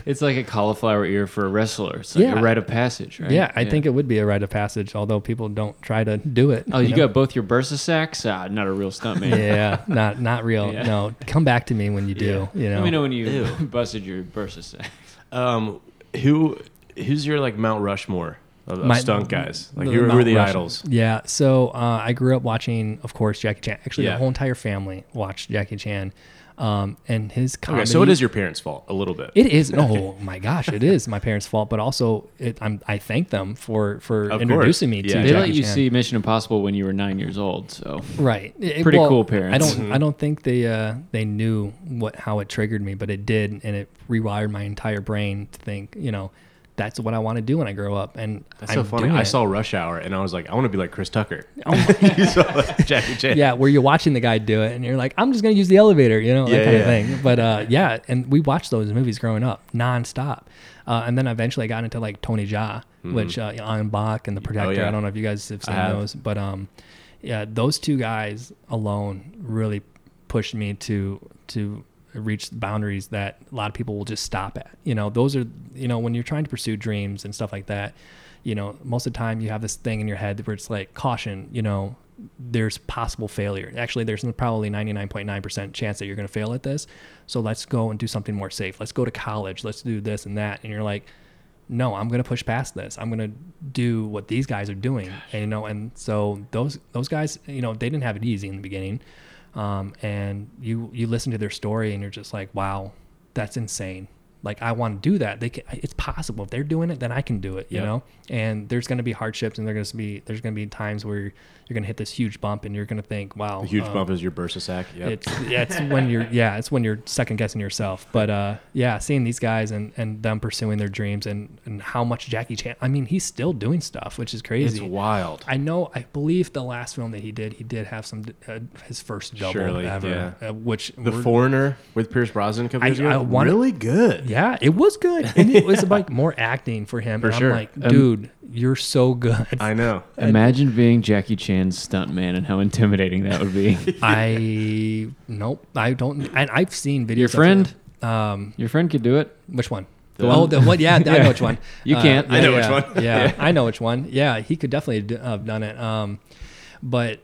It's like a cauliflower ear for a wrestler. It's like a rite of passage, right? Yeah, I think it would be a rite of passage, although people don't try to do it. Oh, you got both your bursa sacks? Ah, not a real stunt, man. Yeah, not real. Yeah. No, come back to me when you do. Yeah. You know? Let me know when you busted your bursa sacks. Who's your like Mount Rushmore of stunt guys? Like who are the idols? Yeah, so I grew up watching, of course, Jackie Chan. Actually, the whole entire family watched Jackie Chan. And his comedy. Okay, so it is your parents' fault a little bit. It is. Oh my gosh, it is my parents' fault. But also, I thank them for introducing me to. They Jackie let you Chan. See Mission Impossible when you were 9 years old. So right, cool parents. I don't think they knew how it triggered me, but it did, and it rewired my entire brain to think, that's what I want to do when I grow up. And that's so funny. I saw Rush Hour and I was like, I want to be like Chris Tucker. Oh my you saw like Jackie Chan. Yeah, where you're watching the guy do it and you're like, I'm just going to use the elevator, that kind of thing. But and we watched those movies growing up nonstop. And then eventually I got into like Tony Jaa, which Iron Bach and The Protector. Oh, yeah. I don't know if you guys have seen those, but those two guys alone really pushed me to reach boundaries that a lot of people will just stop at. Those are, when you're trying to pursue dreams and stuff like that, most of the time you have this thing in your head where it's like, caution, there's possible failure. Actually, there's probably 99.9% chance that you're going to fail at this. So let's go and do something more safe. Let's go to college. Let's do this and that. And you're like, no, I'm going to push past this. I'm going to do what these guys are doing. Gosh. And, so those guys, they didn't have it easy in the beginning. And you listen to their story and you're just like, wow, that's insane. Like, I want to do that. It's possible. If they're doing it, then I can do it, you know? And there's going to be hardships and there's going to be times where you're going to hit this huge bump and you're going to think, wow. The huge bump is your bursa sack. Yep. It's when you're second guessing yourself. But, seeing these guys and them pursuing their dreams and how much Jackie Chan, he's still doing stuff, which is crazy. It's wild. I believe the last film that he did have some, his first double ever. Yeah. Which The Foreigner with Pierce Brosnan. Really good. Yeah, it was good. And it was like more acting for him. For and I'm sure. like, dude, you're so good. I know. Imagine being Jackie Chan's stuntman and how intimidating that would be. I don't. And I've seen videos. Your friend? Your friend could do it. Which one? The one? Yeah, I know which one. You can't. I know which one. Yeah, I know which one. Yeah, he could definitely have done it. But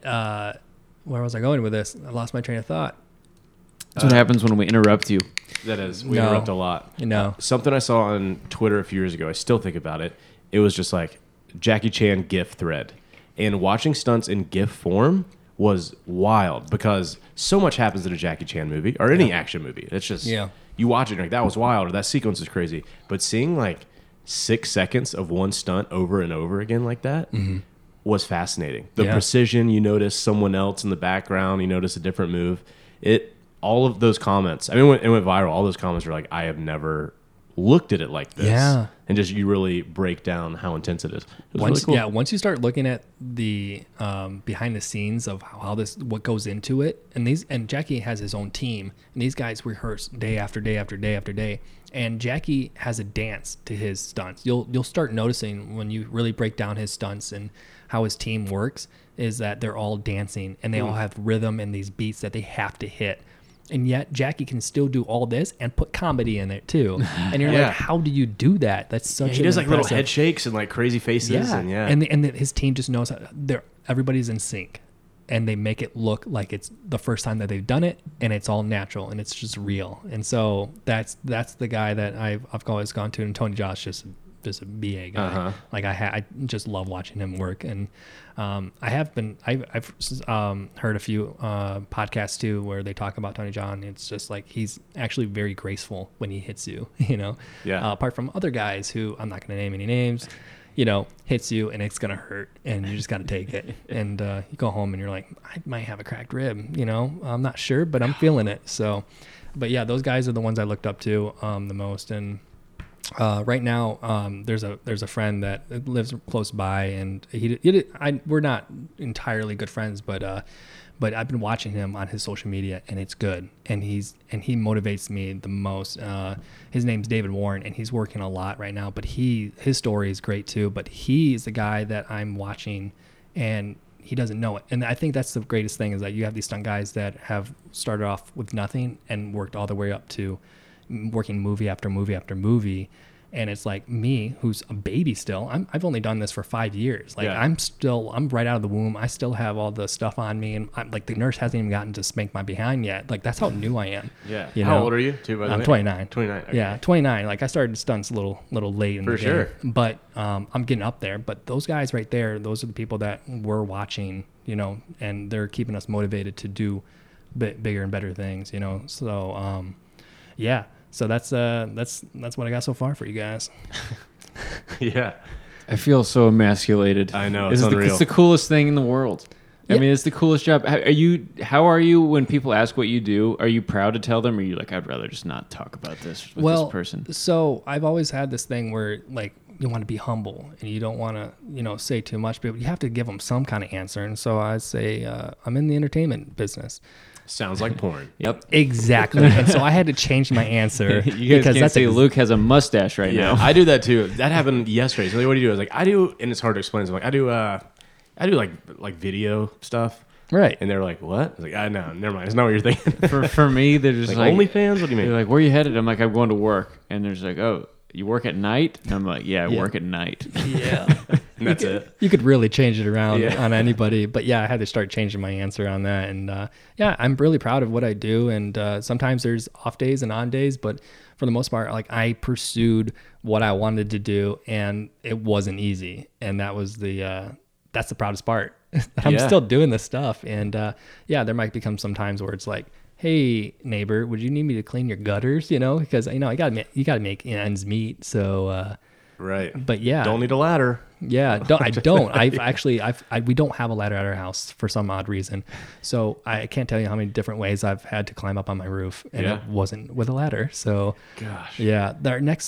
where was I going with this? I lost my train of thought. That's what happens when we interrupt you. That is. We interrupt a lot. Something I saw on Twitter a few years ago, I still think about it. It was just like Jackie Chan GIF thread. And watching stunts in GIF form was wild because so much happens in a Jackie Chan movie or any action movie. It's just you watch it and you're like, that was wild or that sequence is crazy. But seeing like 6 seconds of one stunt over and over again like that was fascinating. The precision, you notice someone else in the background, you notice a different move. All of those comments, it went viral. All those comments were like, I have never looked at it like this. Yeah. And just you really break down how intense it is. It was really cool. Yeah, once you start looking at the behind the scenes of what goes into it, and Jackie has his own team, and these guys rehearse day after day after day after day. And Jackie has a dance to his stunts. You'll start noticing when you really break down his stunts and how his team works is that they're all dancing and they all have rhythm and these beats that they have to hit. And yet Jackie can still do all this and put comedy in it too. And you're like, how do you do that? That's such a... He does like little head shakes and like crazy faces. Yeah. And his team just knows everybody's in sync and they make it look like it's the first time that they've done it and it's all natural and it's just real. And so that's the guy that I've always gone to, and Tony Jaa just a BA guy. Uh-huh. Like I just love watching him work. And I've heard a few podcasts too where they talk about Tony Jaa. It's just like he's actually very graceful when he hits you, apart from other guys who I'm not going to name any names, hits you and it's going to hurt and you just got to take it. And you go home and you're like, I might have a cracked rib, I'm not sure, but I'm feeling it. So, but yeah, those guys are the ones I looked up to the most. And right now, there's a friend that lives close by, and we're not entirely good friends, but I've been watching him on his social media, and it's good, and he motivates me the most. His name's David Warren, and he's working a lot right now. But his story is great too. But he's the guy that I'm watching, and he doesn't know it. And I think that's the greatest thing is that you have these stunt guys that have started off with nothing and worked all the way up to working movie after movie after movie. And it's like me, who's a baby still. I've only done this for 5 years. Like, yeah. I'm right out of the womb. I still have all the stuff on me. And I'm like, the nurse hasn't even gotten to spank my behind yet. Like, that's how new I am. Yeah. You how know? Old are you too, by the way? I'm 29. 29. Okay. Yeah. 29. Like, I started stunts a little late in the game. For sure. But I'm getting up there. But those guys right there, those are the people that we're watching, you know, and they're keeping us motivated to do bigger and better things, you know? So, yeah. So that's what I got so far for you guys. Yeah, I feel so emasculated. I know, it's unreal. It's the coolest thing in the world. Yeah. I mean, it's the coolest job. How are you when people ask what you do? Are you proud to tell them, or are you like, I'd rather just not talk about this with this person? So I've always had this thing where, like, you want to be humble and you don't want to, you know, say too much, but you have to give them some kind of answer. And so I say, I'm in the entertainment business. Sounds like porn. Yep, exactly. And so I had to change my answer. You guys can't say Luke has a mustache right now. I do that too. That happened yesterday. So what do you do? I was like, and it's hard to explain. So I'm like, I do like video stuff. Right. And they're like, what? I was like, no, never mind. It's not what you're thinking. For me, they're just like OnlyFans. What do you mean? They're like, where are you headed? I'm like, I'm going to work. And they're just like, oh, you work at night? And I'm like, yeah, I work at night. Yeah. And that's it. You could really change it around on anybody. But yeah, I had to start changing my answer on that. And yeah, I'm really proud of what I do. And sometimes there's off days and on days, but for the most part, like, I pursued what I wanted to do, and it wasn't easy. And that was that's the proudest part. I'm still doing this stuff. And yeah, there might become some times where it's like, hey neighbor, would you need me to clean your gutters? You know, because you know you gotta make ends meet. So. Right. But yeah. Don't need a ladder. Yeah. I don't. We don't have a ladder at our house for some odd reason. So I can't tell you how many different ways I've had to climb up on my roof, and it wasn't with a ladder. So gosh. Yeah.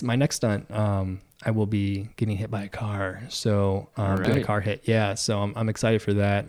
My next stunt, I will be getting hit by a car. So doing a car hit. Yeah. So I'm excited for that.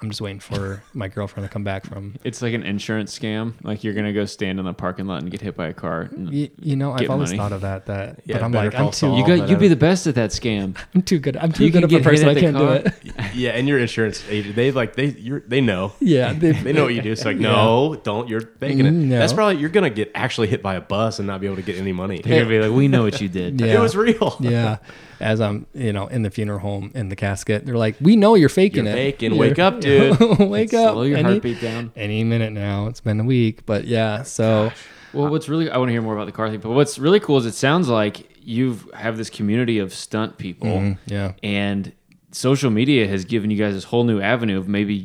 I'm just waiting for my girlfriend to come back from. It's like an insurance scam. Like, you're going to go stand in the parking lot and get hit by a car. You know, I've always thought of that. Yeah, but I'm like, you'd be the best at that scam. I'm too good. I'm too good of a person. I can't do it. Yeah. And your insurance agent, they know. Yeah. They know what you do. It's like, no, don't. You're faking it. No. That's probably, you're going to get actually hit by a bus and not be able to get any money. They're going to be like, we know what you did. Yeah. It was real. Yeah. As I'm, you know, in the funeral home in the casket, they're like, we know you're faking it. You're faking. Wake up, dude. Wake up. Slow your heartbeat down. Any minute now. It's been a week, but yeah. So, gosh. Well, I want to hear more about the car thing, but what's really cool is it sounds like you have this community of stunt people, and social media has given you guys this whole new avenue of maybe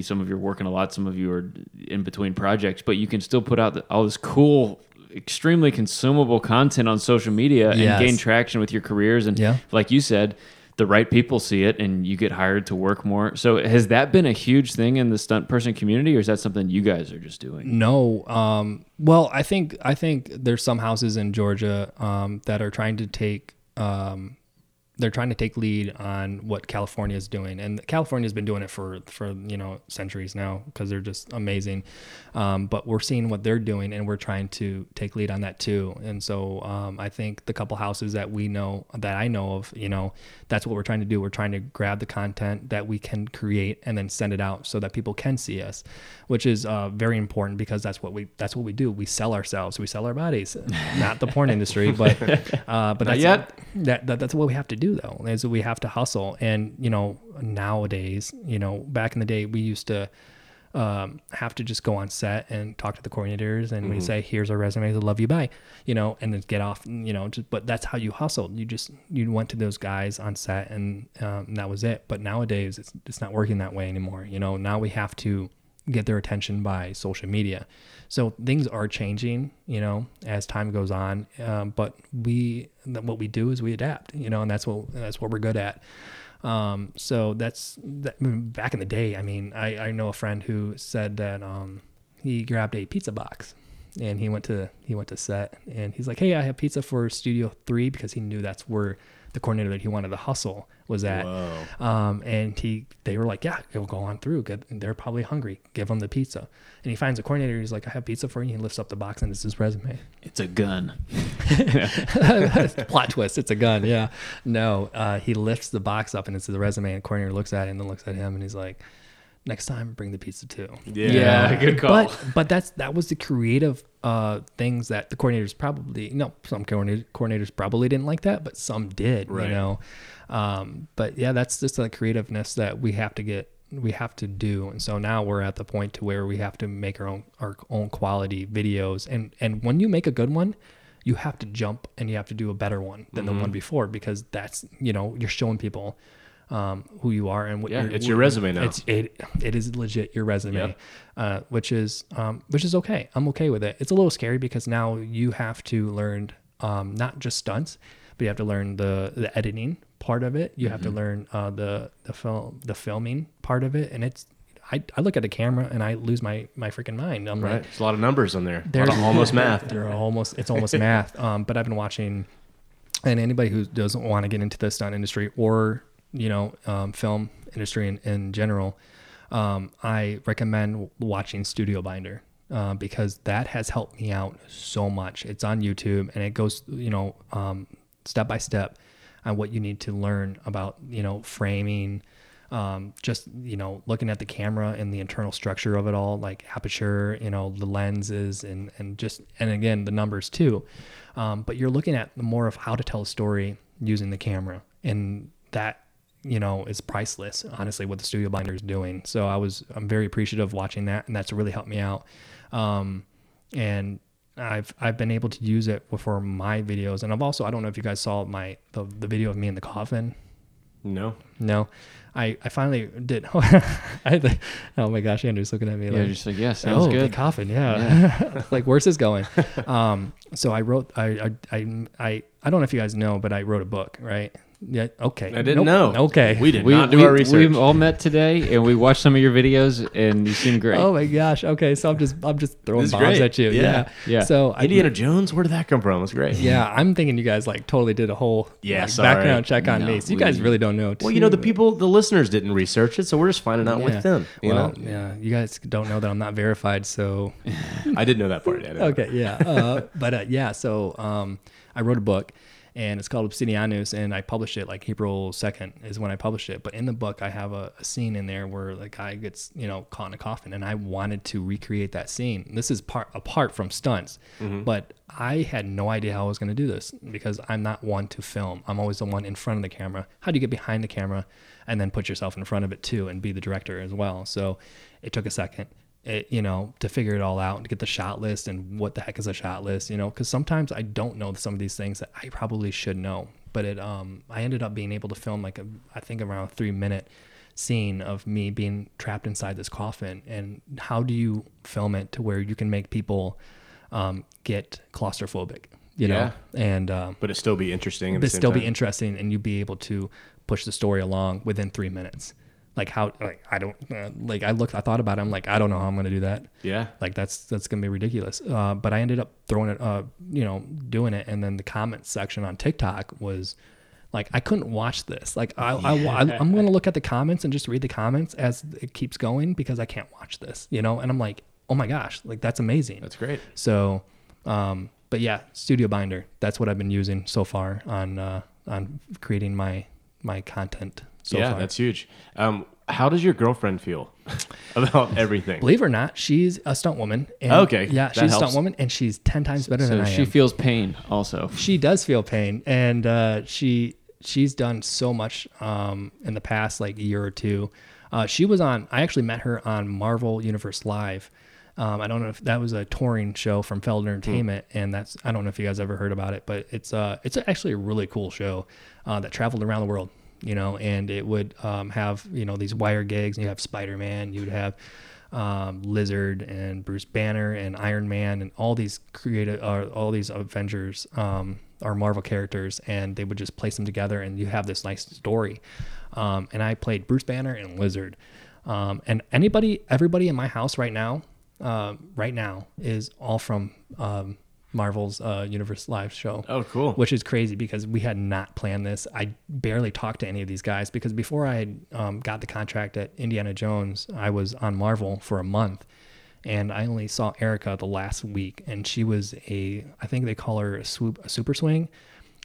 some of you are working a lot, some of you are in between projects, but you can still put out all this cool, extremely consumable content on social media and gain traction with your careers. And like you said, the right people see it and you get hired to work more. So has that been a huge thing in the stunt person community, or is that something you guys are just doing? No. Well, I think there's some houses in Georgia that are trying to take, they're trying to take lead on what California is doing, and California's been doing it for you know, centuries now, because they're just amazing. But we're seeing what they're doing, and we're trying to take lead on that too. And so I think the couple houses that I know of, you know, that's what we're trying to do. We're trying to grab the content that we can create and then send it out so that people can see us, which is very important, because that's what we do. We sell ourselves, we sell our bodies, not the porn industry, but that's what we have to do. Though, is we have to hustle. And you know, nowadays, you know, back in the day, we used to have to just go on set and talk to the coordinators, and we say, here's our resumes, I love you, bye, you know, and then get off, you know, just, but that's how you hustled. You went to those guys on set, and that was it. But nowadays it's not working that way anymore. You know, now we have to get their attention by social media. So things are changing, you know, as time goes on. But what we do is we adapt, you know, and that's what we're good at. So back in the day, I mean, I know a friend who said that he grabbed a pizza box and he went to set, and he's like, hey, I have pizza for Studio 3, because he knew that's where the coordinator that he wanted to hustle was at. Whoa. And they were like, yeah, it'll go on through. They're probably hungry. Give them the pizza. And he finds the coordinator. He's like, I have pizza for you. He lifts up the box, and it's his resume. It's a gun. Plot twist. It's a gun. Yeah. No, he lifts the box up, and it's the resume, and the coordinator looks at it and then looks at him, and he's like, next time bring the pizza too. Yeah, good call. But that was the creative things that the coordinators probably, no, some coordinators probably didn't like that, but some did, right. You know? But yeah, that's just the creativeness that we have to do. And so now we're at the point to where we have to make our own quality videos. And when you make a good one, you have to jump and you have to do a better one than the one before, because that's, you know, you're showing people who you are and what it's your resume now. It is legit your resume, which is okay. I'm okay with it. It's a little scary because now you have to learn not just stunts, but you have to learn the editing part of it. You have to learn the filming part of it, and it's. I look at the camera and I lose my freaking mind. I'm right. Like, there's a lot of numbers on there. There's almost math. It's almost math. But I've been watching, and anybody who doesn't want to get into the stunt industry or, you know, film industry in general, I recommend watching Studio Binder because that has helped me out so much. It's on YouTube and it goes, you know, step by step on what you need to learn about, you know, framing, just, you know, looking at the camera and the internal structure of it all, like aperture, you know, the lenses and again, the numbers too. But you're looking at more of how to tell a story using the camera, and that, you know, is priceless, honestly, what the Studio Binder is doing. So I'm very appreciative watching that, and that's really helped me out. And I've been able to use it for my videos. And I've also, I don't know if you guys saw the video of me in the coffin. No. I finally did. Oh my gosh, Andrew's looking at me. Yeah, just like, yeah, sounds good. Oh, the coffin, yeah. Like, where's this going? So I wrote, I don't know if you guys know, but I wrote a book, right? Yeah, okay. I didn't know. Okay. We did not do our research. We've all met today, and we watched some of your videos, and you seem great. Oh my gosh. Okay, so I'm just throwing bombs at you. Yeah. So Indiana Jones, where did that come from? It's great. Yeah, I'm thinking you guys like totally did a whole background check on me. So you guys really don't know. Well, you know, the listeners didn't research it, so we're just finding out with them. You know? Yeah, you guys don't know that I'm not verified, so I did know that part. Yeah, okay. Yeah. So I wrote a book. And it's called Obsidianus, and I published it like April 2nd is when I published it. But in the book, I have a scene in there where the guy gets, you know, caught in a coffin, and I wanted to recreate that scene. This is apart from stunts, but I had no idea how I was going to do this because I'm not one to film. I'm always the one in front of the camera. How do you get behind the camera and then put yourself in front of it too and be the director as well? So it took a second. You know, to figure it all out and to get the shot list and what the heck is a shot list, you know, because sometimes I don't know some of these things that I probably should know. But I ended up being able to film like around a 3-minute scene of me being trapped inside this coffin. And how do you film it to where you can make people get claustrophobic, you know? And but it still be interesting. And you'd be able to push the story along within 3 minutes. Like how, like, I don't, like, I thought about it. I'm like, I don't know how I'm going to do that. Yeah. Like that's going to be ridiculous. But I ended up throwing it, you know, doing it. And then the comments section on TikTok was like, I couldn't watch this. Like I'm going to look at the comments and just read the comments as it keeps going because I can't watch this, you know? And I'm like, oh my gosh, like that's amazing. That's great. So, but yeah, Studio Binder, that's what I've been using so far on creating my content. So far. That's huge. How does your girlfriend feel about everything? Believe it or not, she's a stunt woman. And okay. Yeah, she's a stunt woman, and she's 10 times better than I am. So she feels pain also. She does feel pain, and she's done so much in the past like year or two. I actually met her on Marvel Universe Live. I don't know if that was a touring show from Feld Entertainment, and I don't know if you guys ever heard about it, but it's actually a really cool show that traveled around the world. You know, and it would have, you know, these wire gigs, and you have Spider-Man, you would have Lizard and Bruce Banner and Iron Man and all these all these Avengers are Marvel characters, and they would just place them together, and you have this nice story. And I played Bruce Banner and Lizard. And everybody in my house right now is all from Marvel's Universe Live show. Oh, cool. Which is crazy because we had not planned this. I barely talked to any of these guys because before I had got the contract at Indiana Jones, I was on Marvel for a month, and I only saw Erica the last week, and she was I think they call her a super swing.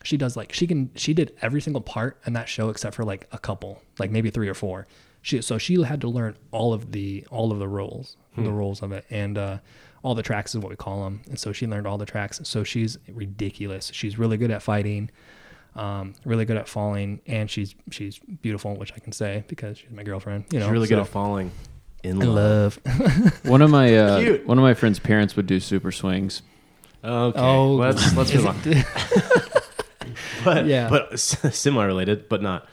She does like, she did every single part in that show except for like a couple, like maybe 3 or 4. So she had to learn all of the roles, the roles of it. And, all the tracks is what we call them. And so she learned all the tracks. So she's ridiculous. She's really good at fighting, really good at falling. And she's beautiful, which I can say because she's my girlfriend, you know, she's really good at falling in love. One of my friend's parents would do super swings. Okay. Oh, let's move on. But similar related, but not.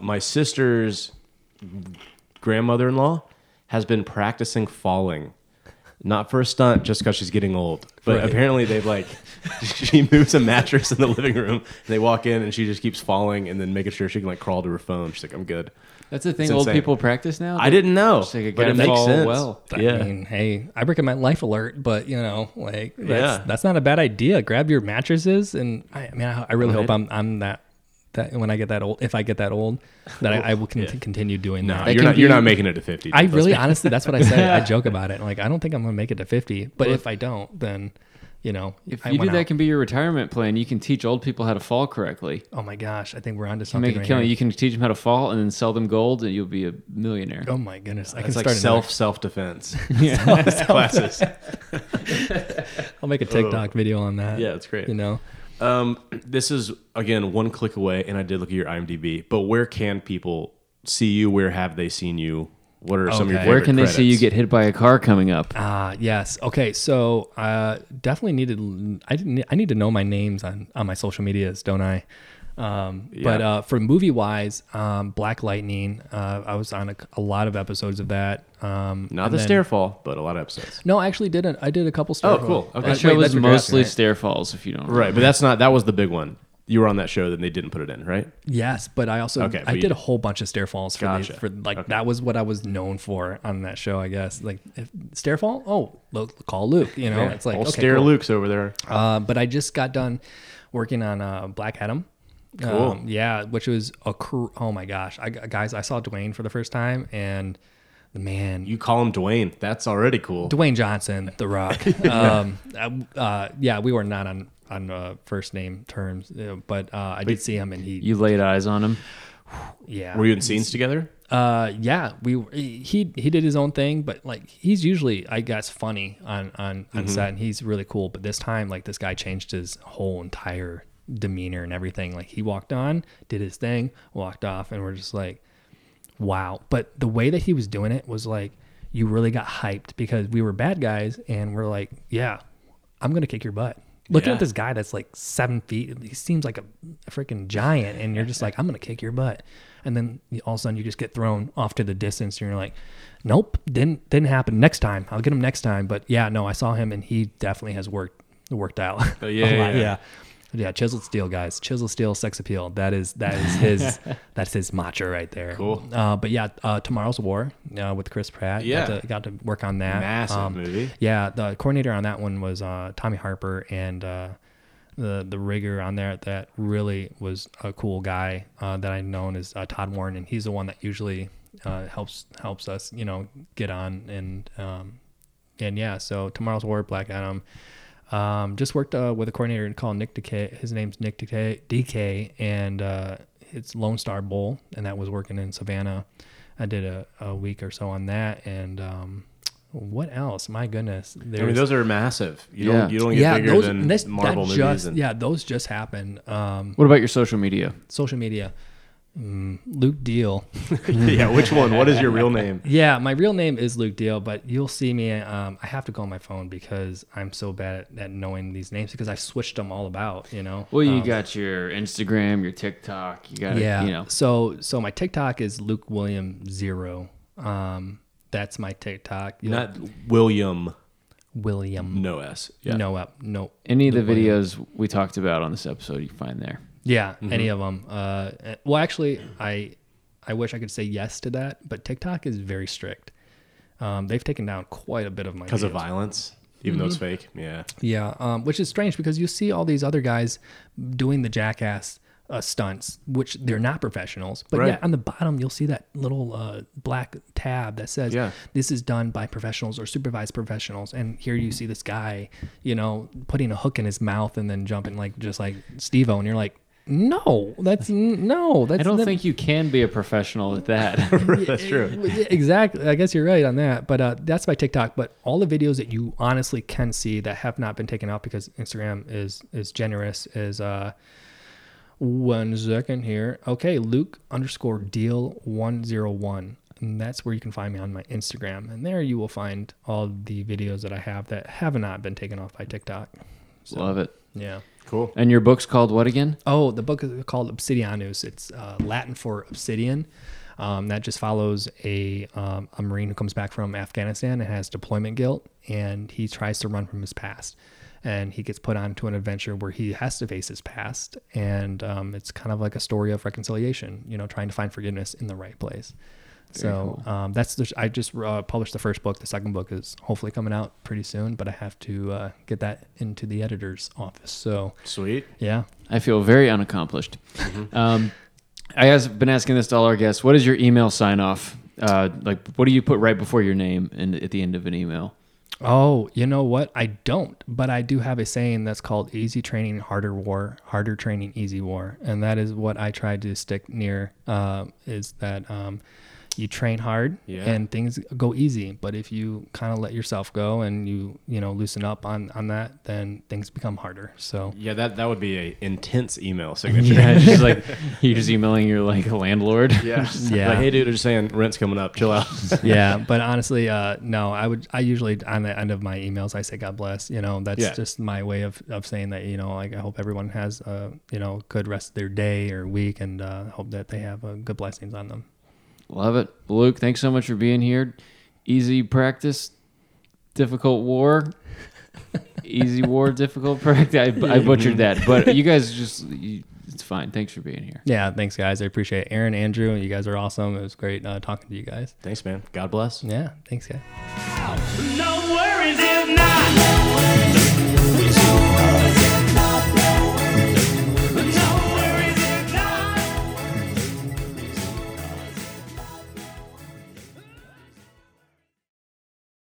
My sister's grandmother-in-law has been practicing falling, not for a stunt, just because she's getting old. But apparently they've like, she moves a mattress in the living room. And they walk in and she just keeps falling and then making sure she can like crawl to her phone. She's like, I'm good. That's the thing old people practice now? I didn't know. Like, but it makes sense. Well. I mean, hey, I recommend Life Alert, but you know, like that's not a bad idea. Grab your mattresses and I really hope I'm that when I get that old, if I get that old, that I will continue doing that. No, you're not making it to 50. I really, honestly, that's what I say. I joke about it. Like, I don't think I'm going to make it to 50, but if I don't, then, you know. If you do that, can be your retirement plan. You can teach old people how to fall correctly. Oh my gosh, I think we're onto something right here. You can teach them how to fall and then sell them gold and you'll be a millionaire. Oh my goodness. I can start self-defense classes. I'll make a TikTok video on that. Yeah, it's great. You know. This is again one click away, and I did look at your IMDb. But where can people see you? Where have they seen you? What are some of your favorite Where can they see you get hit by a car coming up? Yes. Okay, so definitely I need to know my names on my social medias, don't I? But for movie wise, Black Lightning, I was on a lot of episodes of that. Not the Stairfall, but a lot of episodes. No, I actually did a couple Stairfall. Oh, cool. Okay. That show was mostly Stairfalls, if you don't remember. Right, but that was the big one. You were on that show, then they didn't put it in, right? Yes, but I also did a whole bunch of Stairfalls for that was what I was known for on that show, I guess. Like Stairfall, call Luke. You know, it's like cool. Luke's over there. But I just got done working on Black Adam. Cool. Which was oh my gosh. I saw Dwayne for the first time, and man, you call him Dwayne. That's already cool. Dwayne Johnson, The Rock. We were not on first name terms, but I did see him, and you laid eyes on him. Yeah. Were you in scenes together? He did his own thing, but like he's usually, I guess, funny on set, and he's really cool. But this time, like this guy changed his whole entire demeanor and everything. Like he walked on, did his thing, walked off, and we're just like, wow. But the way that he was doing it was like, you really got hyped because we were bad guys, and we're like, yeah, I'm gonna kick your butt. Looking at this guy that's like 7 feet, he seems like a freaking giant, and you're just like, I'm gonna kick your butt. And then all of a sudden you just get thrown off to the distance, and you're like, nope, didn't happen. Next time, I'll get him next time. But yeah, no, I saw him, and he definitely has worked out. Oh, yeah, a lot. Yeah. Yeah, chiseled steel, guys. Chiseled steel, sex appeal. That is his. That's his mantra right there. Cool. But yeah, Tomorrow's War with Chris Pratt. Yeah, got to work on that. Massive movie. Yeah, the coordinator on that one was Tommy Harper, and the rigger on there that really was a cool guy that I've known is Todd Warren, and he's the one that usually helps us, you know, get on and yeah. So Tomorrow's War, Black Adam. Just worked with a coordinator called Nick DK. His name's Nick DK, and it's Lone Star Bowl, and that was working in Savannah. I did a week or so on that, and what else? My goodness, those are massive. You don't get bigger than Marvel movies. Those just happened. What about your social media? Social media. Luke Deal. Which one? What is your real name? My real name is Luke Deal, but you'll see me. I have to go on my phone because I'm so bad at knowing these names because I switched them all about, you know. Well, you got your Instagram, your TikTok, you got you know. So my TikTok is Luke William 0. That's my TikTok. Not William. No S. Yeah. No. Any of the videos we talked about on this episode you can find there. Yeah, any of them. Well, actually, I wish I could say yes to that, but TikTok is very strict. They've taken down quite a bit of my because of violence, even though it's fake. Yeah, which is strange because you see all these other guys doing the jackass stunts, which they're not professionals. But yeah, on the bottom, you'll see that little black tab that says this is done by professionals or supervised professionals. And here you see this guy, you know, putting a hook in his mouth and then jumping like just like Steve-O. And you're like, no, that's I don't think you can be a professional at that. That's true. Exactly. I guess you're right on that. But that's by TikTok. But all the videos that you honestly can see that have not been taken out because Instagram is generous is 1 second here. Okay, Luke_Deal101. And that's where you can find me on my Instagram. And there you will find all the videos that I have that have not been taken off by TikTok. So, love it. Yeah. Cool. And your book's called what again? Oh, the book is called Obsidianus. It's Latin for obsidian. That just follows a Marine who comes back from Afghanistan and has deployment guilt, and he tries to run from his past. And he gets put onto an adventure where he has to face his past, and it's kind of like a story of reconciliation, you know, trying to find forgiveness in the right place. So I just published the first book. The second book is hopefully coming out pretty soon, but I have to get that into the editor's office. So sweet. Yeah. I feel very unaccomplished. Mm-hmm. I have been asking this to all our guests. What is your email sign off? Like, what do you put right before your name and at the end of an email? Oh, you know what? I don't, but I do have a saying that's called easy training, harder war, harder training, easy war. And that is what I try to stick near, is that, you train hard and things go easy, but if you kind of let yourself go and you loosen up on that, then things become harder. So yeah, that would be a intense email signature. Yeah, just like you're just emailing your like landlord. Yeah, yeah. Like, hey dude, I'm just saying rent's coming up. Chill out. Yeah, but honestly, no, I usually on the end of my emails I say God bless. You know, that's just my way of saying that. You know, like I hope everyone has good rest of their day or week, and hope that they have good blessings on them. Love it. Luke, thanks so much for being here. Easy practice, difficult war. Easy war, difficult practice. I butchered that, but you guys it's fine. Thanks for being here. Yeah, thanks, guys. I appreciate it. Aaron, Andrew, you guys are awesome. It was great talking to you guys. Thanks, man. God bless. Yeah, thanks, guys. No worries if not.